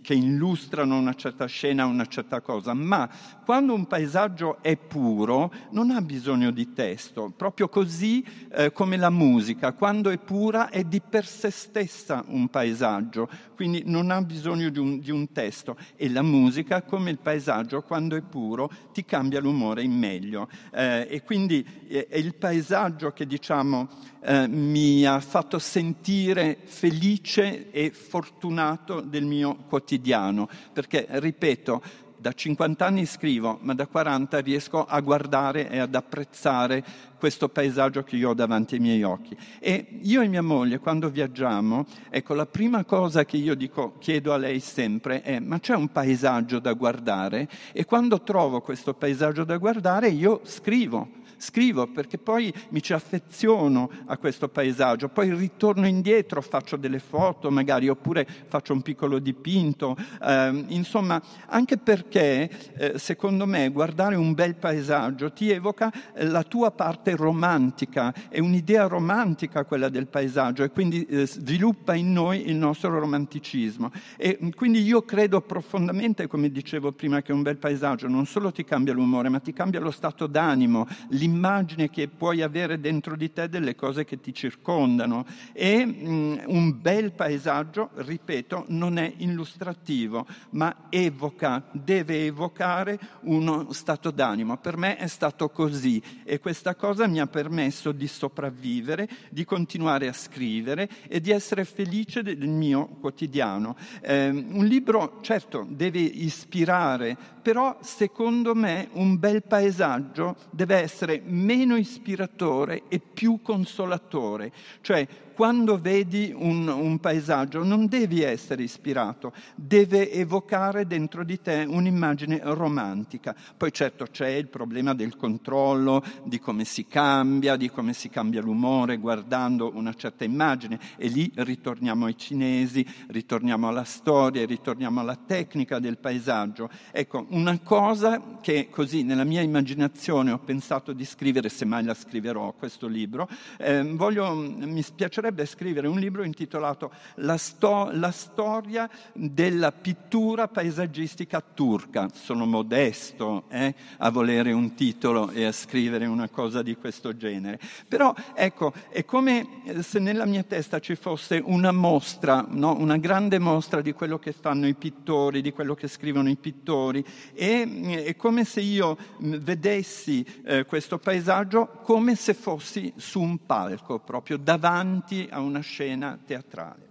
che illustrano una certa scena, una certa cosa, ma quando un paesaggio è puro non ha bisogno di testo, proprio così eh, come la musica, quando è pura è di per sé stessa un paesaggio, quindi non ha bisogno di un, di un testo, e la musica, come il paesaggio, quando è puro ti cambia l'umore in meglio. Eh, e quindi è il paesaggio che, diciamo, eh, mi ha fatto sentire felice e fortunato del mio quotidiano, perché, ripeto, da cinquanta anni scrivo, ma da quaranta riesco a guardare e ad apprezzare questo paesaggio che io ho davanti ai miei occhi. E io e mia moglie, quando viaggiamo, ecco, la prima cosa che io dico, chiedo a lei sempre è: ma c'è un paesaggio da guardare? E quando trovo questo paesaggio da guardare io scrivo. Scrivo perché poi mi ci affeziono a questo paesaggio, poi ritorno indietro, faccio delle foto magari, oppure faccio un piccolo dipinto, eh, insomma, anche perché eh, secondo me guardare un bel paesaggio ti evoca la tua parte romantica, è un'idea romantica quella del paesaggio, e quindi eh, sviluppa in noi il nostro romanticismo. E quindi io credo profondamente, come dicevo prima, che un bel paesaggio non solo ti cambia l'umore, ma ti cambia lo stato d'animo, immagine che puoi avere dentro di te delle cose che ti circondano. E mh, un bel paesaggio, ripeto, non è illustrativo, ma evoca, deve evocare uno stato d'animo. Per me è stato così, e questa cosa mi ha permesso di sopravvivere, di continuare a scrivere e di essere felice del mio quotidiano. Eh, un libro, certo, deve ispirare, però secondo me un bel paesaggio deve essere meno ispiratore e più consolatore, cioè quando vedi un, un paesaggio non devi essere ispirato, deve evocare dentro di te un'immagine romantica. Poi certo c'è il problema del controllo, di come si cambia, di come si cambia l'umore guardando una certa immagine, e lì ritorniamo ai cinesi, ritorniamo alla storia, ritorniamo alla tecnica del paesaggio. Ecco, una cosa che così nella mia immaginazione ho pensato di scrivere, se mai la scriverò questo libro, eh, voglio, mi piacerebbe scrivere un libro intitolato La, sto- la storia della pittura paesaggistica turca. Sono modesto eh, a volere un titolo e a scrivere una cosa di questo genere, però ecco, è come se nella mia testa ci fosse una mostra, no? Una grande mostra di quello che fanno i pittori, di quello che scrivono i pittori, e è come se io vedessi eh, questo paesaggio come se fossi su un palco, proprio davanti a una scena teatrale.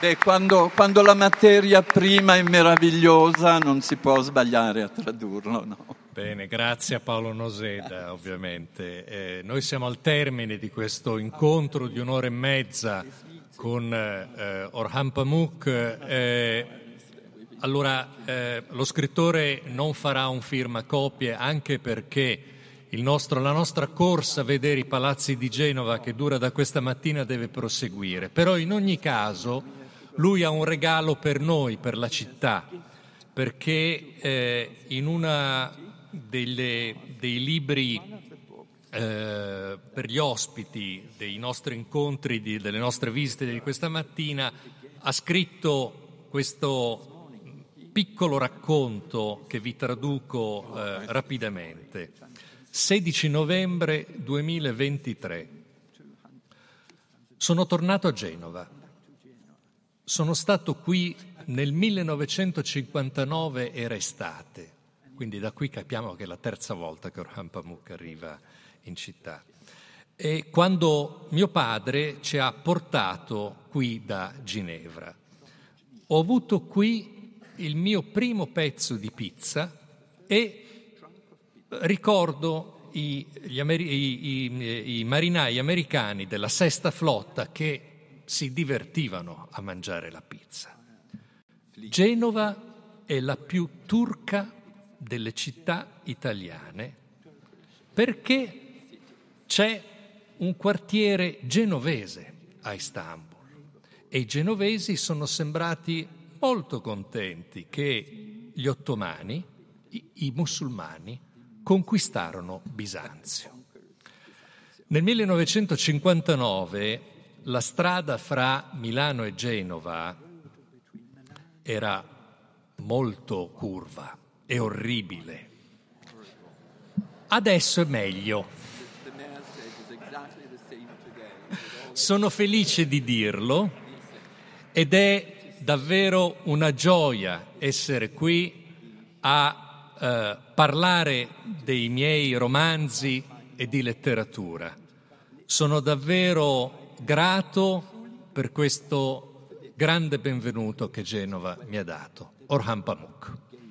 Beh, quando, quando la materia prima è meravigliosa non si può sbagliare a tradurlo, no? Bene, grazie a Paolo Noseda, ovviamente. Eh, noi siamo al termine di questo incontro di un'ora e mezza con eh, Orhan Pamuk. Eh, allora, eh, lo scrittore non farà un firmacopie, anche perché il nostro, la nostra corsa a vedere i palazzi di Genova, che dura da questa mattina, deve proseguire. Però in ogni caso lui ha un regalo per noi, per la città, perché eh, in una... Delle, dei libri eh, per gli ospiti dei nostri incontri, di, delle nostre visite di questa mattina, ha scritto questo piccolo racconto che vi traduco eh, rapidamente. sedici novembre duemilaventitré. Sono tornato a Genova. Sono stato qui nel millenovecentocinquantanove, era estate. Quindi da qui capiamo che è la terza volta che Orhan Pamuk arriva in città. E quando mio padre ci ha portato qui da Ginevra, ho avuto qui il mio primo pezzo di pizza e ricordo i, gli Ameri- i, i, i marinai americani della Sesta Flotta che si divertivano a mangiare la pizza. Genova è la più turca delle città italiane perché c'è un quartiere genovese a Istanbul, e i genovesi sono sembrati molto contenti che gli ottomani, i, i musulmani, conquistarono Bisanzio. Nel millenovecentocinquantanove la strada fra Milano e Genova era molto curva, è orribile. Adesso è meglio. Sono felice di dirlo ed è davvero una gioia essere qui a eh, parlare dei miei romanzi e di letteratura. Sono davvero grato per questo grande benvenuto che Genova mi ha dato. Orhan Pamuk.